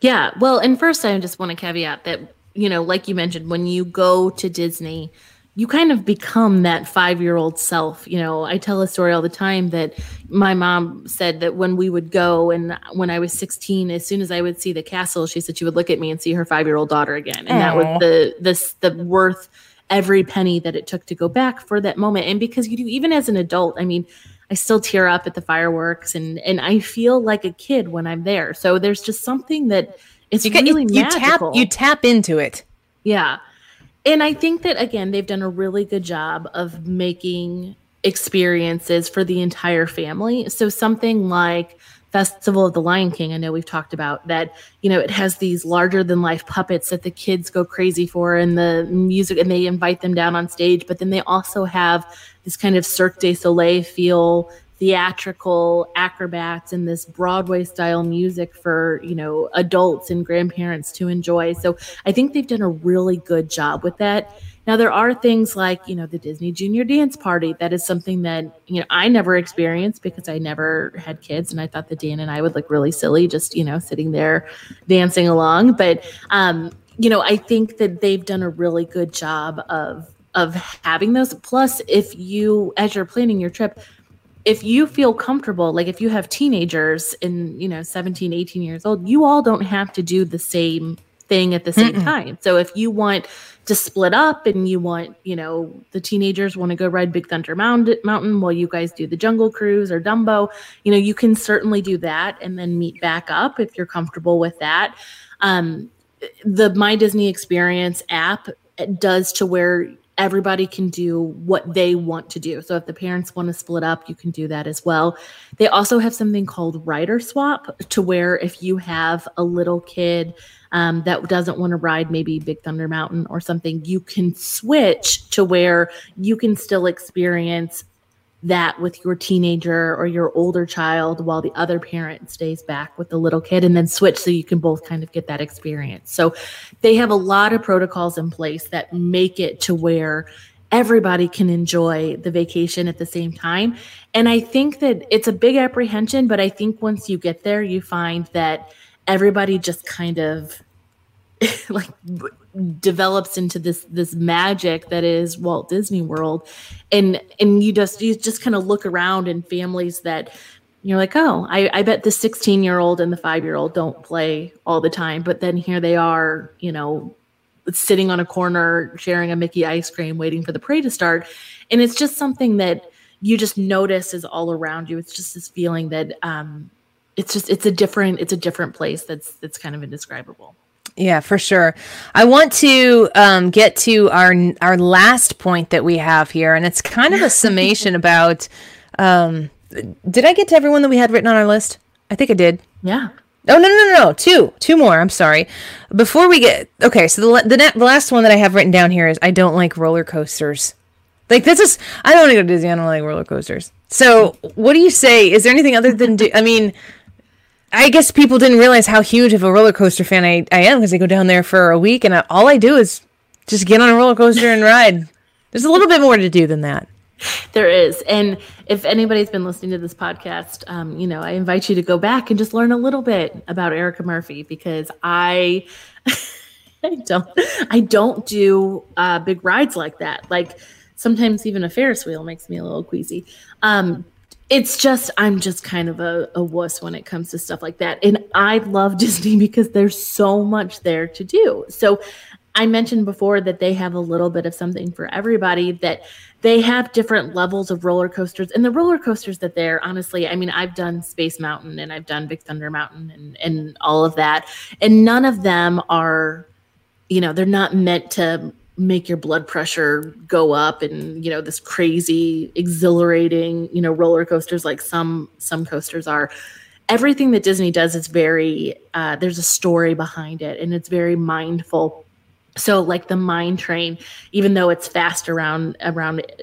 Yeah. Well, and first I just want to caveat that, you know, like you mentioned, when you go to Disney, you kind of become that 5-year-old self. You know, I tell a story all the time that my mom said that when we would go and when I was 16, as soon as I would see the castle, she said she would look at me and see her 5-year-old daughter again. And that was the worth every penny that it took to go back for that moment. And because you do, even as an adult, I mean, I still tear up at the fireworks and I feel like a kid when I'm there. So there's just something that it's really magical. You tap into it. Yeah. And I think that, again, they've done a really good job of making experiences for the entire family. So something like Festival of the Lion King, I know we've talked about that, you know, it has these larger-than-life puppets that the kids go crazy for and the music, and they invite them down on stage. But then they also have this kind of Cirque du Soleil feel, theatrical acrobats, and this Broadway style music for, you know, adults and grandparents to enjoy. So I think they've done a really good job with that. Now there are things like, you know, the Disney Junior Dance Party. That is something that, you know, I never experienced because I never had kids, and I thought that Dan and I would look really silly just, you know, sitting there dancing along. But, you know, I think that they've done a really good job of having those. Plus, if you, as you're planning your trip, if you feel comfortable, like if you have teenagers in, you know, 17, 18 years old, you all don't have to do the same thing at the same time. So if you want to split up and you want, you know, the teenagers want to go ride Big Thunder Mountain while you guys do the Jungle Cruise or Dumbo, you know, you can certainly do that and then meet back up if you're comfortable with that. The My Disney Experience app does to where everybody can do what they want to do. So if the parents want to split up, you can do that as well. They also have something called rider swap, to where if you have a little kid that doesn't want to ride maybe Big Thunder Mountain or something, you can switch to where you can still experience that with your teenager or your older child while the other parent stays back with the little kid, and then switch so you can both kind of get that experience. So they have a lot of protocols in place that make it to where everybody can enjoy the vacation at the same time. And I think that it's a big apprehension, but I think once you get there, you find that everybody just kind of like develops into this magic that is Walt Disney World. And you just kind of look around in families that you're like, oh, I bet the 16-year-old and the 5-year-old don't play all the time. But then here they are, you know, sitting on a corner, sharing a Mickey ice cream, waiting for the parade to start. And it's just something that you just notice is all around you. It's just this feeling that it's a different place that's kind of indescribable. Yeah, for sure. I want to get to our last point that we have here, and it's kind of a summation about, did I get to everyone that we had written on our list? I think I did. Yeah. Oh, no. Two more. I'm sorry. Before we get, okay, so the last one that I have written down here is I don't like roller coasters. Like, this is, I don't want to go to Disney. I don't like roller coasters. So what do you say? Is there anything other than, I guess people didn't realize how huge of a roller coaster fan I am, because I go down there for a week and all I do is just get on a roller coaster and ride. There's a little bit more to do than that. There is. And if anybody's been listening to this podcast, you know, I invite you to go back and just learn a little bit about Erica Murphy, because I don't do big rides like that. Like, sometimes even a Ferris wheel makes me a little queasy. It's just, I'm just kind of a wuss when it comes to stuff like that. And I love Disney because there's so much there to do. So I mentioned before that they have a little bit of something for everybody, that they have different levels of roller coasters. And the roller coasters that they're, honestly, I mean, I've done Space Mountain and I've done Big Thunder Mountain and all of that. And none of them are, you know, they're not meant to make your blood pressure go up and, you know, this crazy, exhilarating, you know, roller coasters like some coasters are. everything that Disney does is very, there's a story behind it, and it's very mindful. So like the mine train, even though it's fast around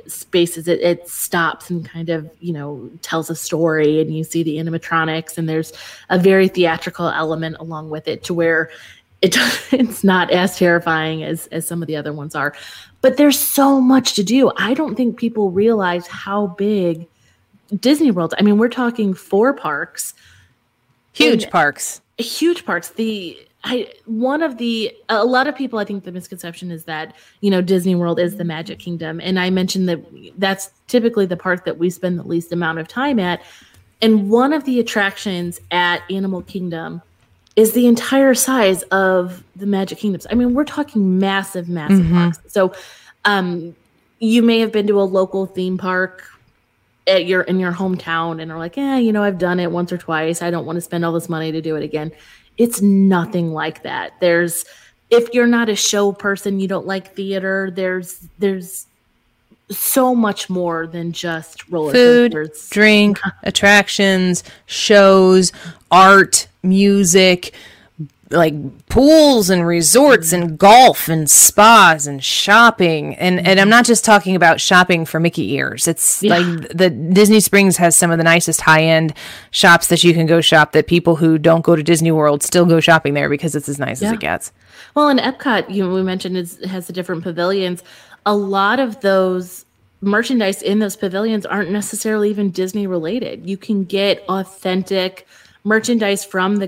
spaces, it stops and kind of, tells a story, and you see the animatronics, and there's a very theatrical element along with it to where it's not as terrifying as some of the other ones are. But there's so much to do. I don't think people realize how big Disney World, I mean, we're talking 4 parks. Huge parks. A lot of people, I think the misconception is that, Disney World is the Magic Kingdom. And I mentioned that that's typically the park that we spend the least amount of time at. And one of the attractions at Animal Kingdom is the entire size of the Magic Kingdoms. I mean, we're talking massive parks. So you may have been to a local theme park at in your hometown and are like, I've done it once or twice. I don't want to spend all this money to do it again. It's nothing like that. If you're not a show person, you don't like theater, there's so much more than just roller coasters. Food, drink, attractions, shows, art, music, like pools and resorts and golf and spas and shopping. And I'm not just talking about shopping for Mickey ears. It's like the Disney Springs has some of the nicest high-end shops that you can go shop, that people who don't go to Disney World still go shopping there because it's as nice as it gets. Well, in Epcot, we mentioned it has the different pavilions. A lot of those merchandise in those pavilions aren't necessarily even Disney related. You can get authentic merchandise from the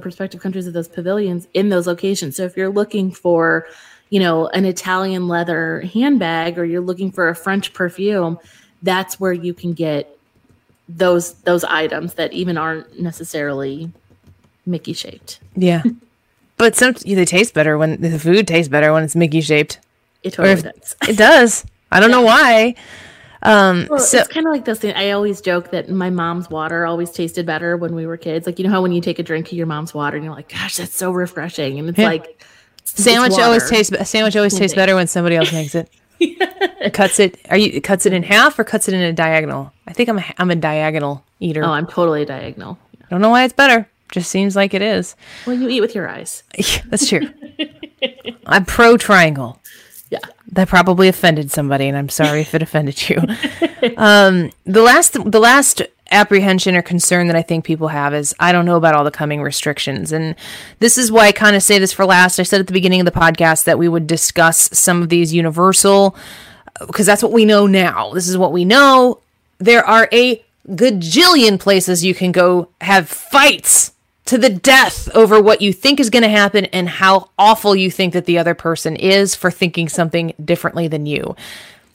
prospective countries of those pavilions in those locations. So if you're looking for, an Italian leather handbag, or you're looking for a French perfume, that's where you can get those items that even aren't necessarily Mickey shaped. Yeah. But they taste better when the food tastes better when it's Mickey shaped. It totally does. It does. I don't know why. It's kind of like this thing. I always joke that my mom's water always tasted better when we were kids. Like, how when you take a drink of your mom's water and you're like, gosh, that's so refreshing. And it's like, a sandwich always tastes better when somebody else makes it. Cuts it. Cuts it in half or cuts it in a diagonal? I think I'm a diagonal eater. Oh, I'm totally diagonal. Yeah. Don't know why it's better. Just seems like it is. Well, you eat with your eyes. Yeah, that's true. I'm pro triangle. Yeah, that probably offended somebody, and I'm sorry if it offended you. The last apprehension or concern that I think people have is, I don't know about all the coming restrictions. And this is why I kind of say this for last. I said at the beginning of the podcast that we would discuss some of these Universal, because that's what we know now. This is what we know. There are a gajillion places you can go have fights to the death over what you think is going to happen and how awful you think that the other person is for thinking something differently than you.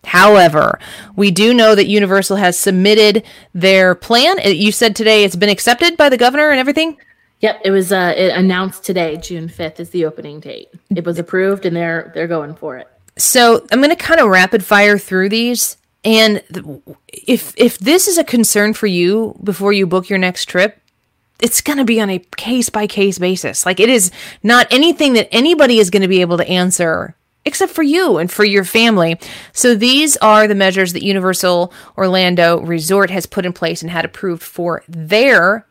However, we do know that Universal has submitted their plan. You said today it's been accepted by the governor and everything? Yep, it was it announced today, June 5th is the opening date. It was approved, and they're going for it. So I'm going to kind of rapid fire through these. And if this is a concern for you before you book your next trip, it's going to be on a case-by-case basis. Like, it is not anything that anybody is going to be able to answer except for you and for your family. So these are the measures that Universal Orlando Resort has put in place and had approved for their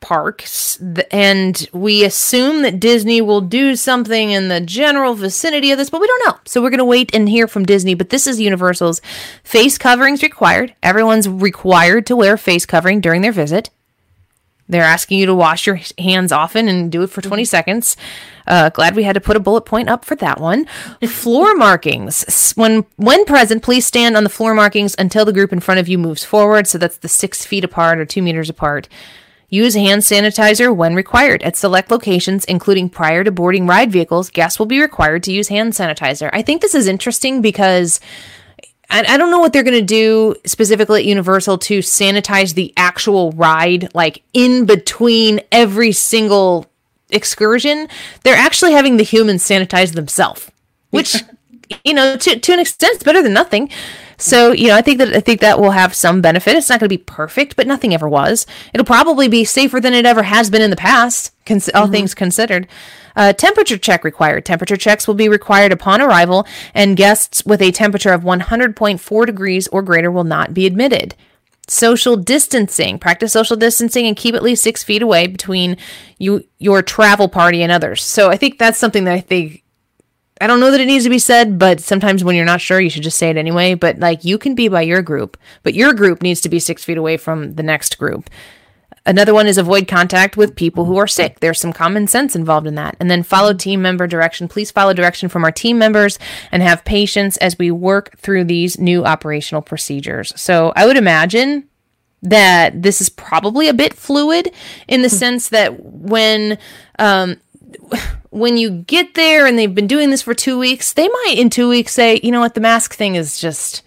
parks. And we assume that Disney will do something in the general vicinity of this, but we don't know. So we're going to wait and hear from Disney. But this is Universal's face coverings required. Everyone's required to wear face covering during their visit. They're asking you to wash your hands often and do it for 20 seconds. Glad we had to put a bullet point up for that one. Floor markings. When present, please stand on the floor markings until the group in front of you moves forward. So that's the 6 feet apart or 2 meters apart. Use hand sanitizer when required. At select locations, including prior to boarding ride vehicles, guests will be required to use hand sanitizer. I think this is interesting because I don't know what they're going to do specifically at Universal to sanitize the actual ride, like in between every single excursion. They're actually having the humans sanitize themselves, which, to an extent, is better than nothing. So, I think that will have some benefit. It's not going to be perfect, but nothing ever was. It'll probably be safer than it ever has been in the past, all things considered. Temperature check required. Temperature checks will be required upon arrival, and guests with a temperature of 100.4 degrees or greater will not be admitted. Social distancing. Practice social distancing and keep at least 6 feet away between your travel party and others. So I think that's something that I don't know that it needs to be said, but sometimes when you're not sure, you should just say it anyway. But like, you can be by your group, but your group needs to be 6 feet away from the next group. Another one is avoid contact with people who are sick. There's some common sense involved in that. And then follow team member direction. Please follow direction from our team members and have patience as we work through these new operational procedures. So I would imagine that this is probably a bit fluid in the sense that when you get there and they've been doing this for 2 weeks, they might in 2 weeks say, you know what, the mask thing is just...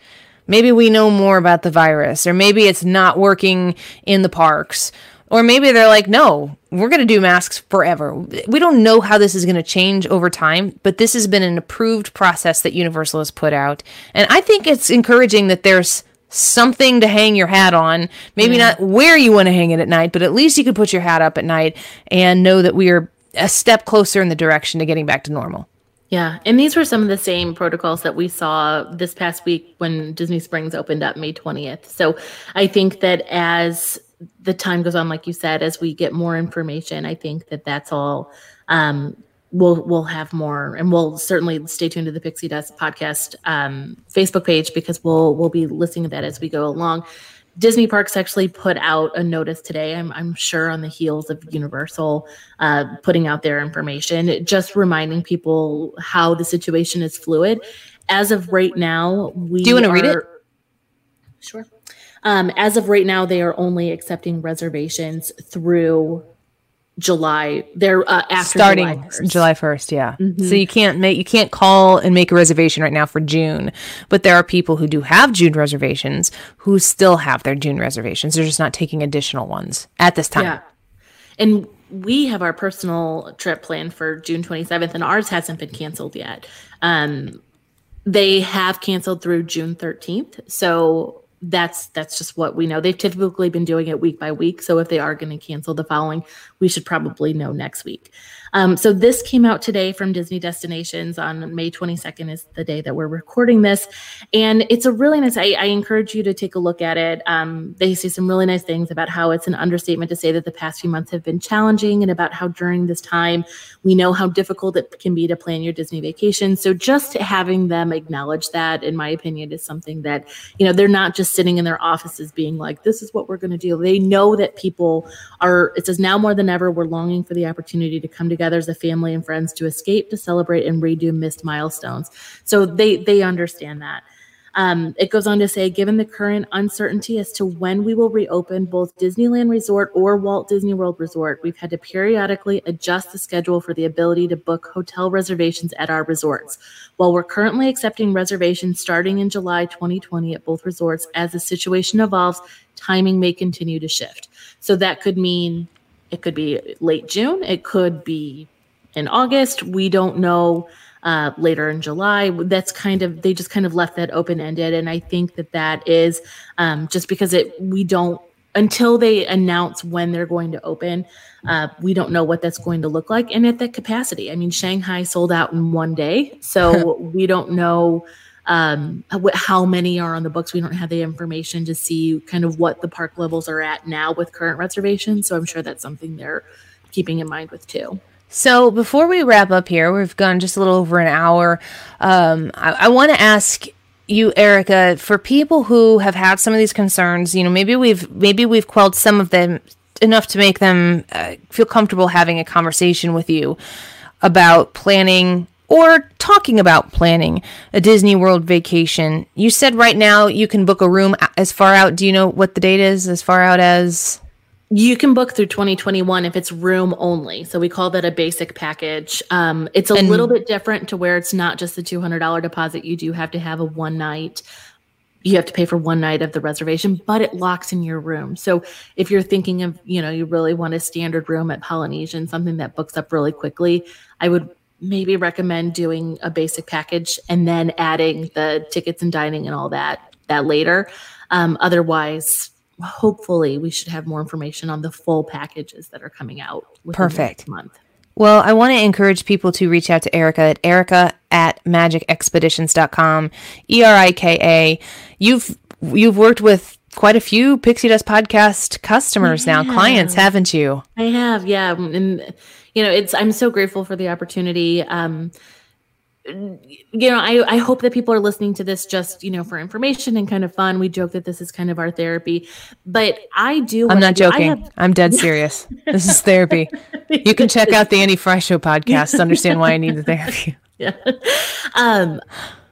Maybe we know more about the virus, or maybe it's not working in the parks, or maybe they're like, no, we're going to do masks forever. We don't know how this is going to change over time, but this has been an approved process that Universal has put out. And I think it's encouraging that there's something to hang your hat on, maybe not where you want to hang it at night, but at least you could put your hat up at night and know that we are a step closer in the direction to getting back to normal. Yeah, and these were some of the same protocols that we saw this past week when Disney Springs opened up May 20th. So I think that as the time goes on, like you said, as we get more information, I think that that's all we'll have more. And we'll certainly stay tuned to the Pixie Dust Podcast Facebook page, because we'll be listening to that as we go along. Disney Parks actually put out a notice today, I'm sure on the heels of Universal putting out their information, just reminding people how the situation is fluid. As of right now, do you want to read it? Sure. As of right now, they are only accepting reservations through July. They're after starting July 1st, yeah. Mm-hmm. So you can't call and make a reservation right now for June, but there are people who do have June reservations who still have their June reservations. They're just not taking additional ones at this time. Yeah, and we have our personal trip planned for June 27th, and ours hasn't been canceled yet. They have canceled through June 13th, so. That's just what we know. They've typically been doing it week by week. So if they are going to cancel the following, we should probably know next week. So this came out today from Disney Destinations on May 22nd is the day that we're recording this. And it's a really nice, I encourage you to take a look at it. They say some really nice things about how it's an understatement to say that the past few months have been challenging, and about how during this time, we know how difficult it can be to plan your Disney vacation. So just having them acknowledge that, in my opinion, is something that, you know, they're not just sitting in their offices being like, this is what we're going to do. They know that people are, it says now more than ever, we're longing for the opportunity to come together as a family and friends to escape, to celebrate, and redo missed milestones. So they understand that. It goes on to say, given the current uncertainty as to when we will reopen both Disneyland Resort or Walt Disney World Resort, we've had to periodically adjust the schedule for the ability to book hotel reservations at our resorts. While we're currently accepting reservations starting in July 2020 at both resorts, as the situation evolves, timing may continue to shift. So that could mean it could be late June. It could be in August. We don't know. Later in July, that's kind of, they just kind of left that open-ended. And I think that is just because we don't, until they announce when they're going to open, we don't know what that's going to look like. And at that capacity, I mean, Shanghai sold out in 1 day. So we don't know how many are on the books. We don't have the information to see kind of what the park levels are at now with current reservations. So I'm sure that's something they're keeping in mind with too. So before we wrap up here, we've gone just a little over an hour. I want to ask you, Erica, for people who have had some of these concerns, you know, maybe we've quelled some of them enough to make them feel comfortable having a conversation with you about planning or talking about planning a Disney World vacation. You said right now you can book a room as far out. Do you know what the date is as far out as? You can book through 2021 if it's room only. So we call that a basic package. It's a little bit different to where it's not just the $200 deposit. You do have to have a one night. You have to pay for one night of the reservation, but it locks in your room. So if you're thinking of, you know, you really want a standard room at Polynesian, something that books up really quickly, I would maybe recommend doing a basic package and then adding the tickets and dining and all that later. Otherwise, hopefully we should have more information on the full packages that are coming out within the next month. Well, I want to encourage people to reach out to Erica at erica@magicexpeditions.com, ERIKA. You've worked with quite a few Pixie Dust Podcast customers now, clients, haven't you? I have, yeah. And, you know, I'm so grateful for the opportunity. You know, I hope that people are listening to this just, you know, for information and kind of fun. We joke that this is kind of our therapy, but I'm not joking. I'm dead serious. This is therapy. You can check out the Annie Fry Show podcast to understand why I need the therapy. Yeah.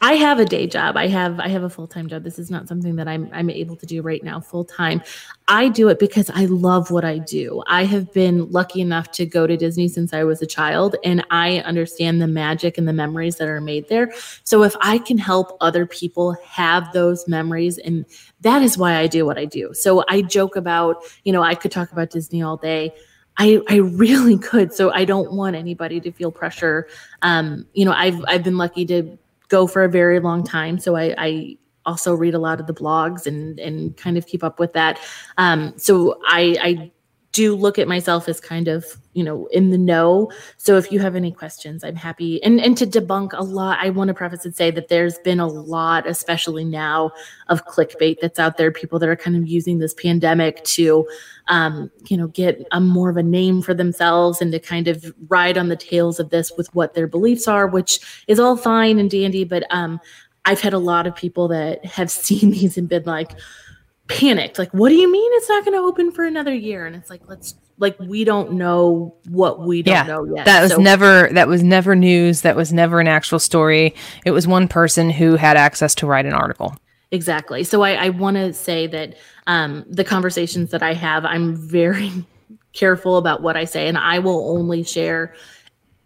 I have a day job. I have a full-time job. This is not something that I'm able to do right now full-time. I do it because I love what I do. I have been lucky enough to go to Disney since I was a child, and I understand the magic and the memories that are made there. So if I can help other people have those memories, and that is why I do what I do. So I joke about, you know, I could talk about Disney all day. I really could. So I don't want anybody to feel pressure. You know, I've been lucky to go for a very long time. So I also read a lot of the blogs and kind of keep up with that. So I do look at myself as kind of, you know, in the know. So if you have any questions, I'm happy. And to debunk a lot, I want to preface and say that there's been a lot, especially now, of clickbait that's out there. People that are kind of using this pandemic to, you know, get a more of a name for themselves and to kind of ride on the tails of this with what their beliefs are, which is all fine and dandy. But I've had a lot of people that have seen these and been like, panicked, like, what do you mean it's not going to open for another year? And it's like, we don't know what we don't know yet. That was never news. That was never an actual story. It was one person who had access to write an article. Exactly. So I want to say that the conversations that I have, I'm very careful about what I say, and I will only share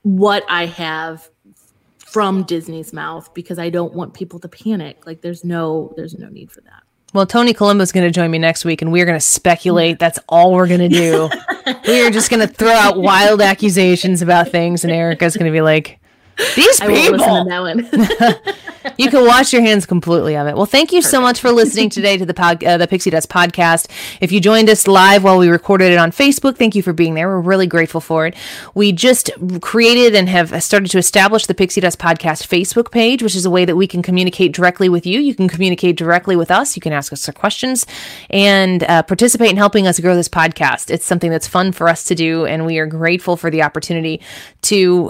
what I have from Disney's mouth, because I don't want people to panic. Like, there's no need for that. Well, Tony Colombo's going to join me next week, and we're going to speculate. That's all we're going to do. We're just going to throw out wild accusations about things, and Erica's going to be like, these people. I won't listen to that one. You can wash your hands completely of it. Well, thank you so much for listening today to the Pixie Dust Podcast. If you joined us live while we recorded it on Facebook, thank you for being there. We're really grateful for it. We just created and have started to establish the Pixie Dust Podcast Facebook page, which is a way that we can communicate directly with you. You can communicate directly with us. You can ask us questions and participate in helping us grow this podcast. It's something that's fun for us to do, and we are grateful for the opportunity to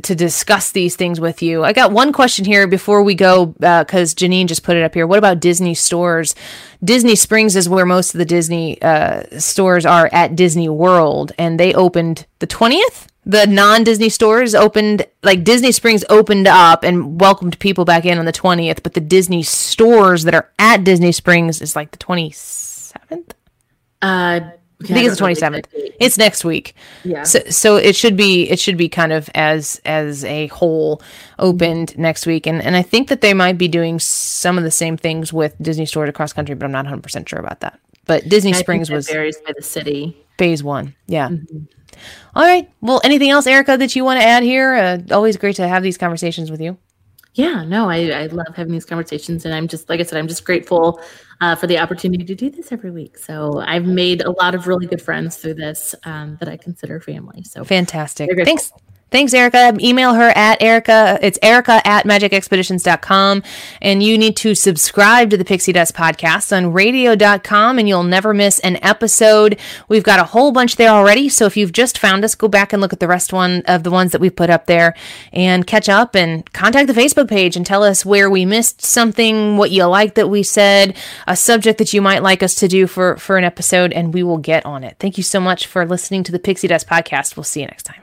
discuss these things with you. I got one question here before we go, because Janine just put it up here. What about Disney stores? Disney Springs is where most of the Disney stores are at Disney World, and they opened the 20th. The non-Disney stores opened, like Disney Springs opened up and welcomed people back in on the 20th, but the Disney stores that are at Disney Springs is like the 27th. I think it's the 27th. It's next week. Yeah. So it should be kind of as a whole opened next week. And I think that they might be doing some of the same things with Disney stores across country, but I'm not 100% sure about that. But Disney Springs was varies by the city. Phase one. Yeah. Mm-hmm. All right. Well, anything else, Erica, that you want to add here? Always great to have these conversations with you. Yeah, no, I love having these conversations, and I'm just, like I said, I'm just grateful for the opportunity to do this every week. So I've made a lot of really good friends through this that I consider family. So fantastic. Thanks, Erica. Email her at Erica. It's erica@magicexpeditions.com. And you need to subscribe to the Pixie Dust Podcast on radio.com, and you'll never miss an episode. We've got a whole bunch there already. So if you've just found us, go back and look at the rest one of the ones that we've put up there and catch up, and contact the Facebook page and tell us where we missed something, what you liked that we said, a subject that you might like us to do for an episode, and we will get on it. Thank you so much for listening to the Pixie Dust Podcast. We'll see you next time.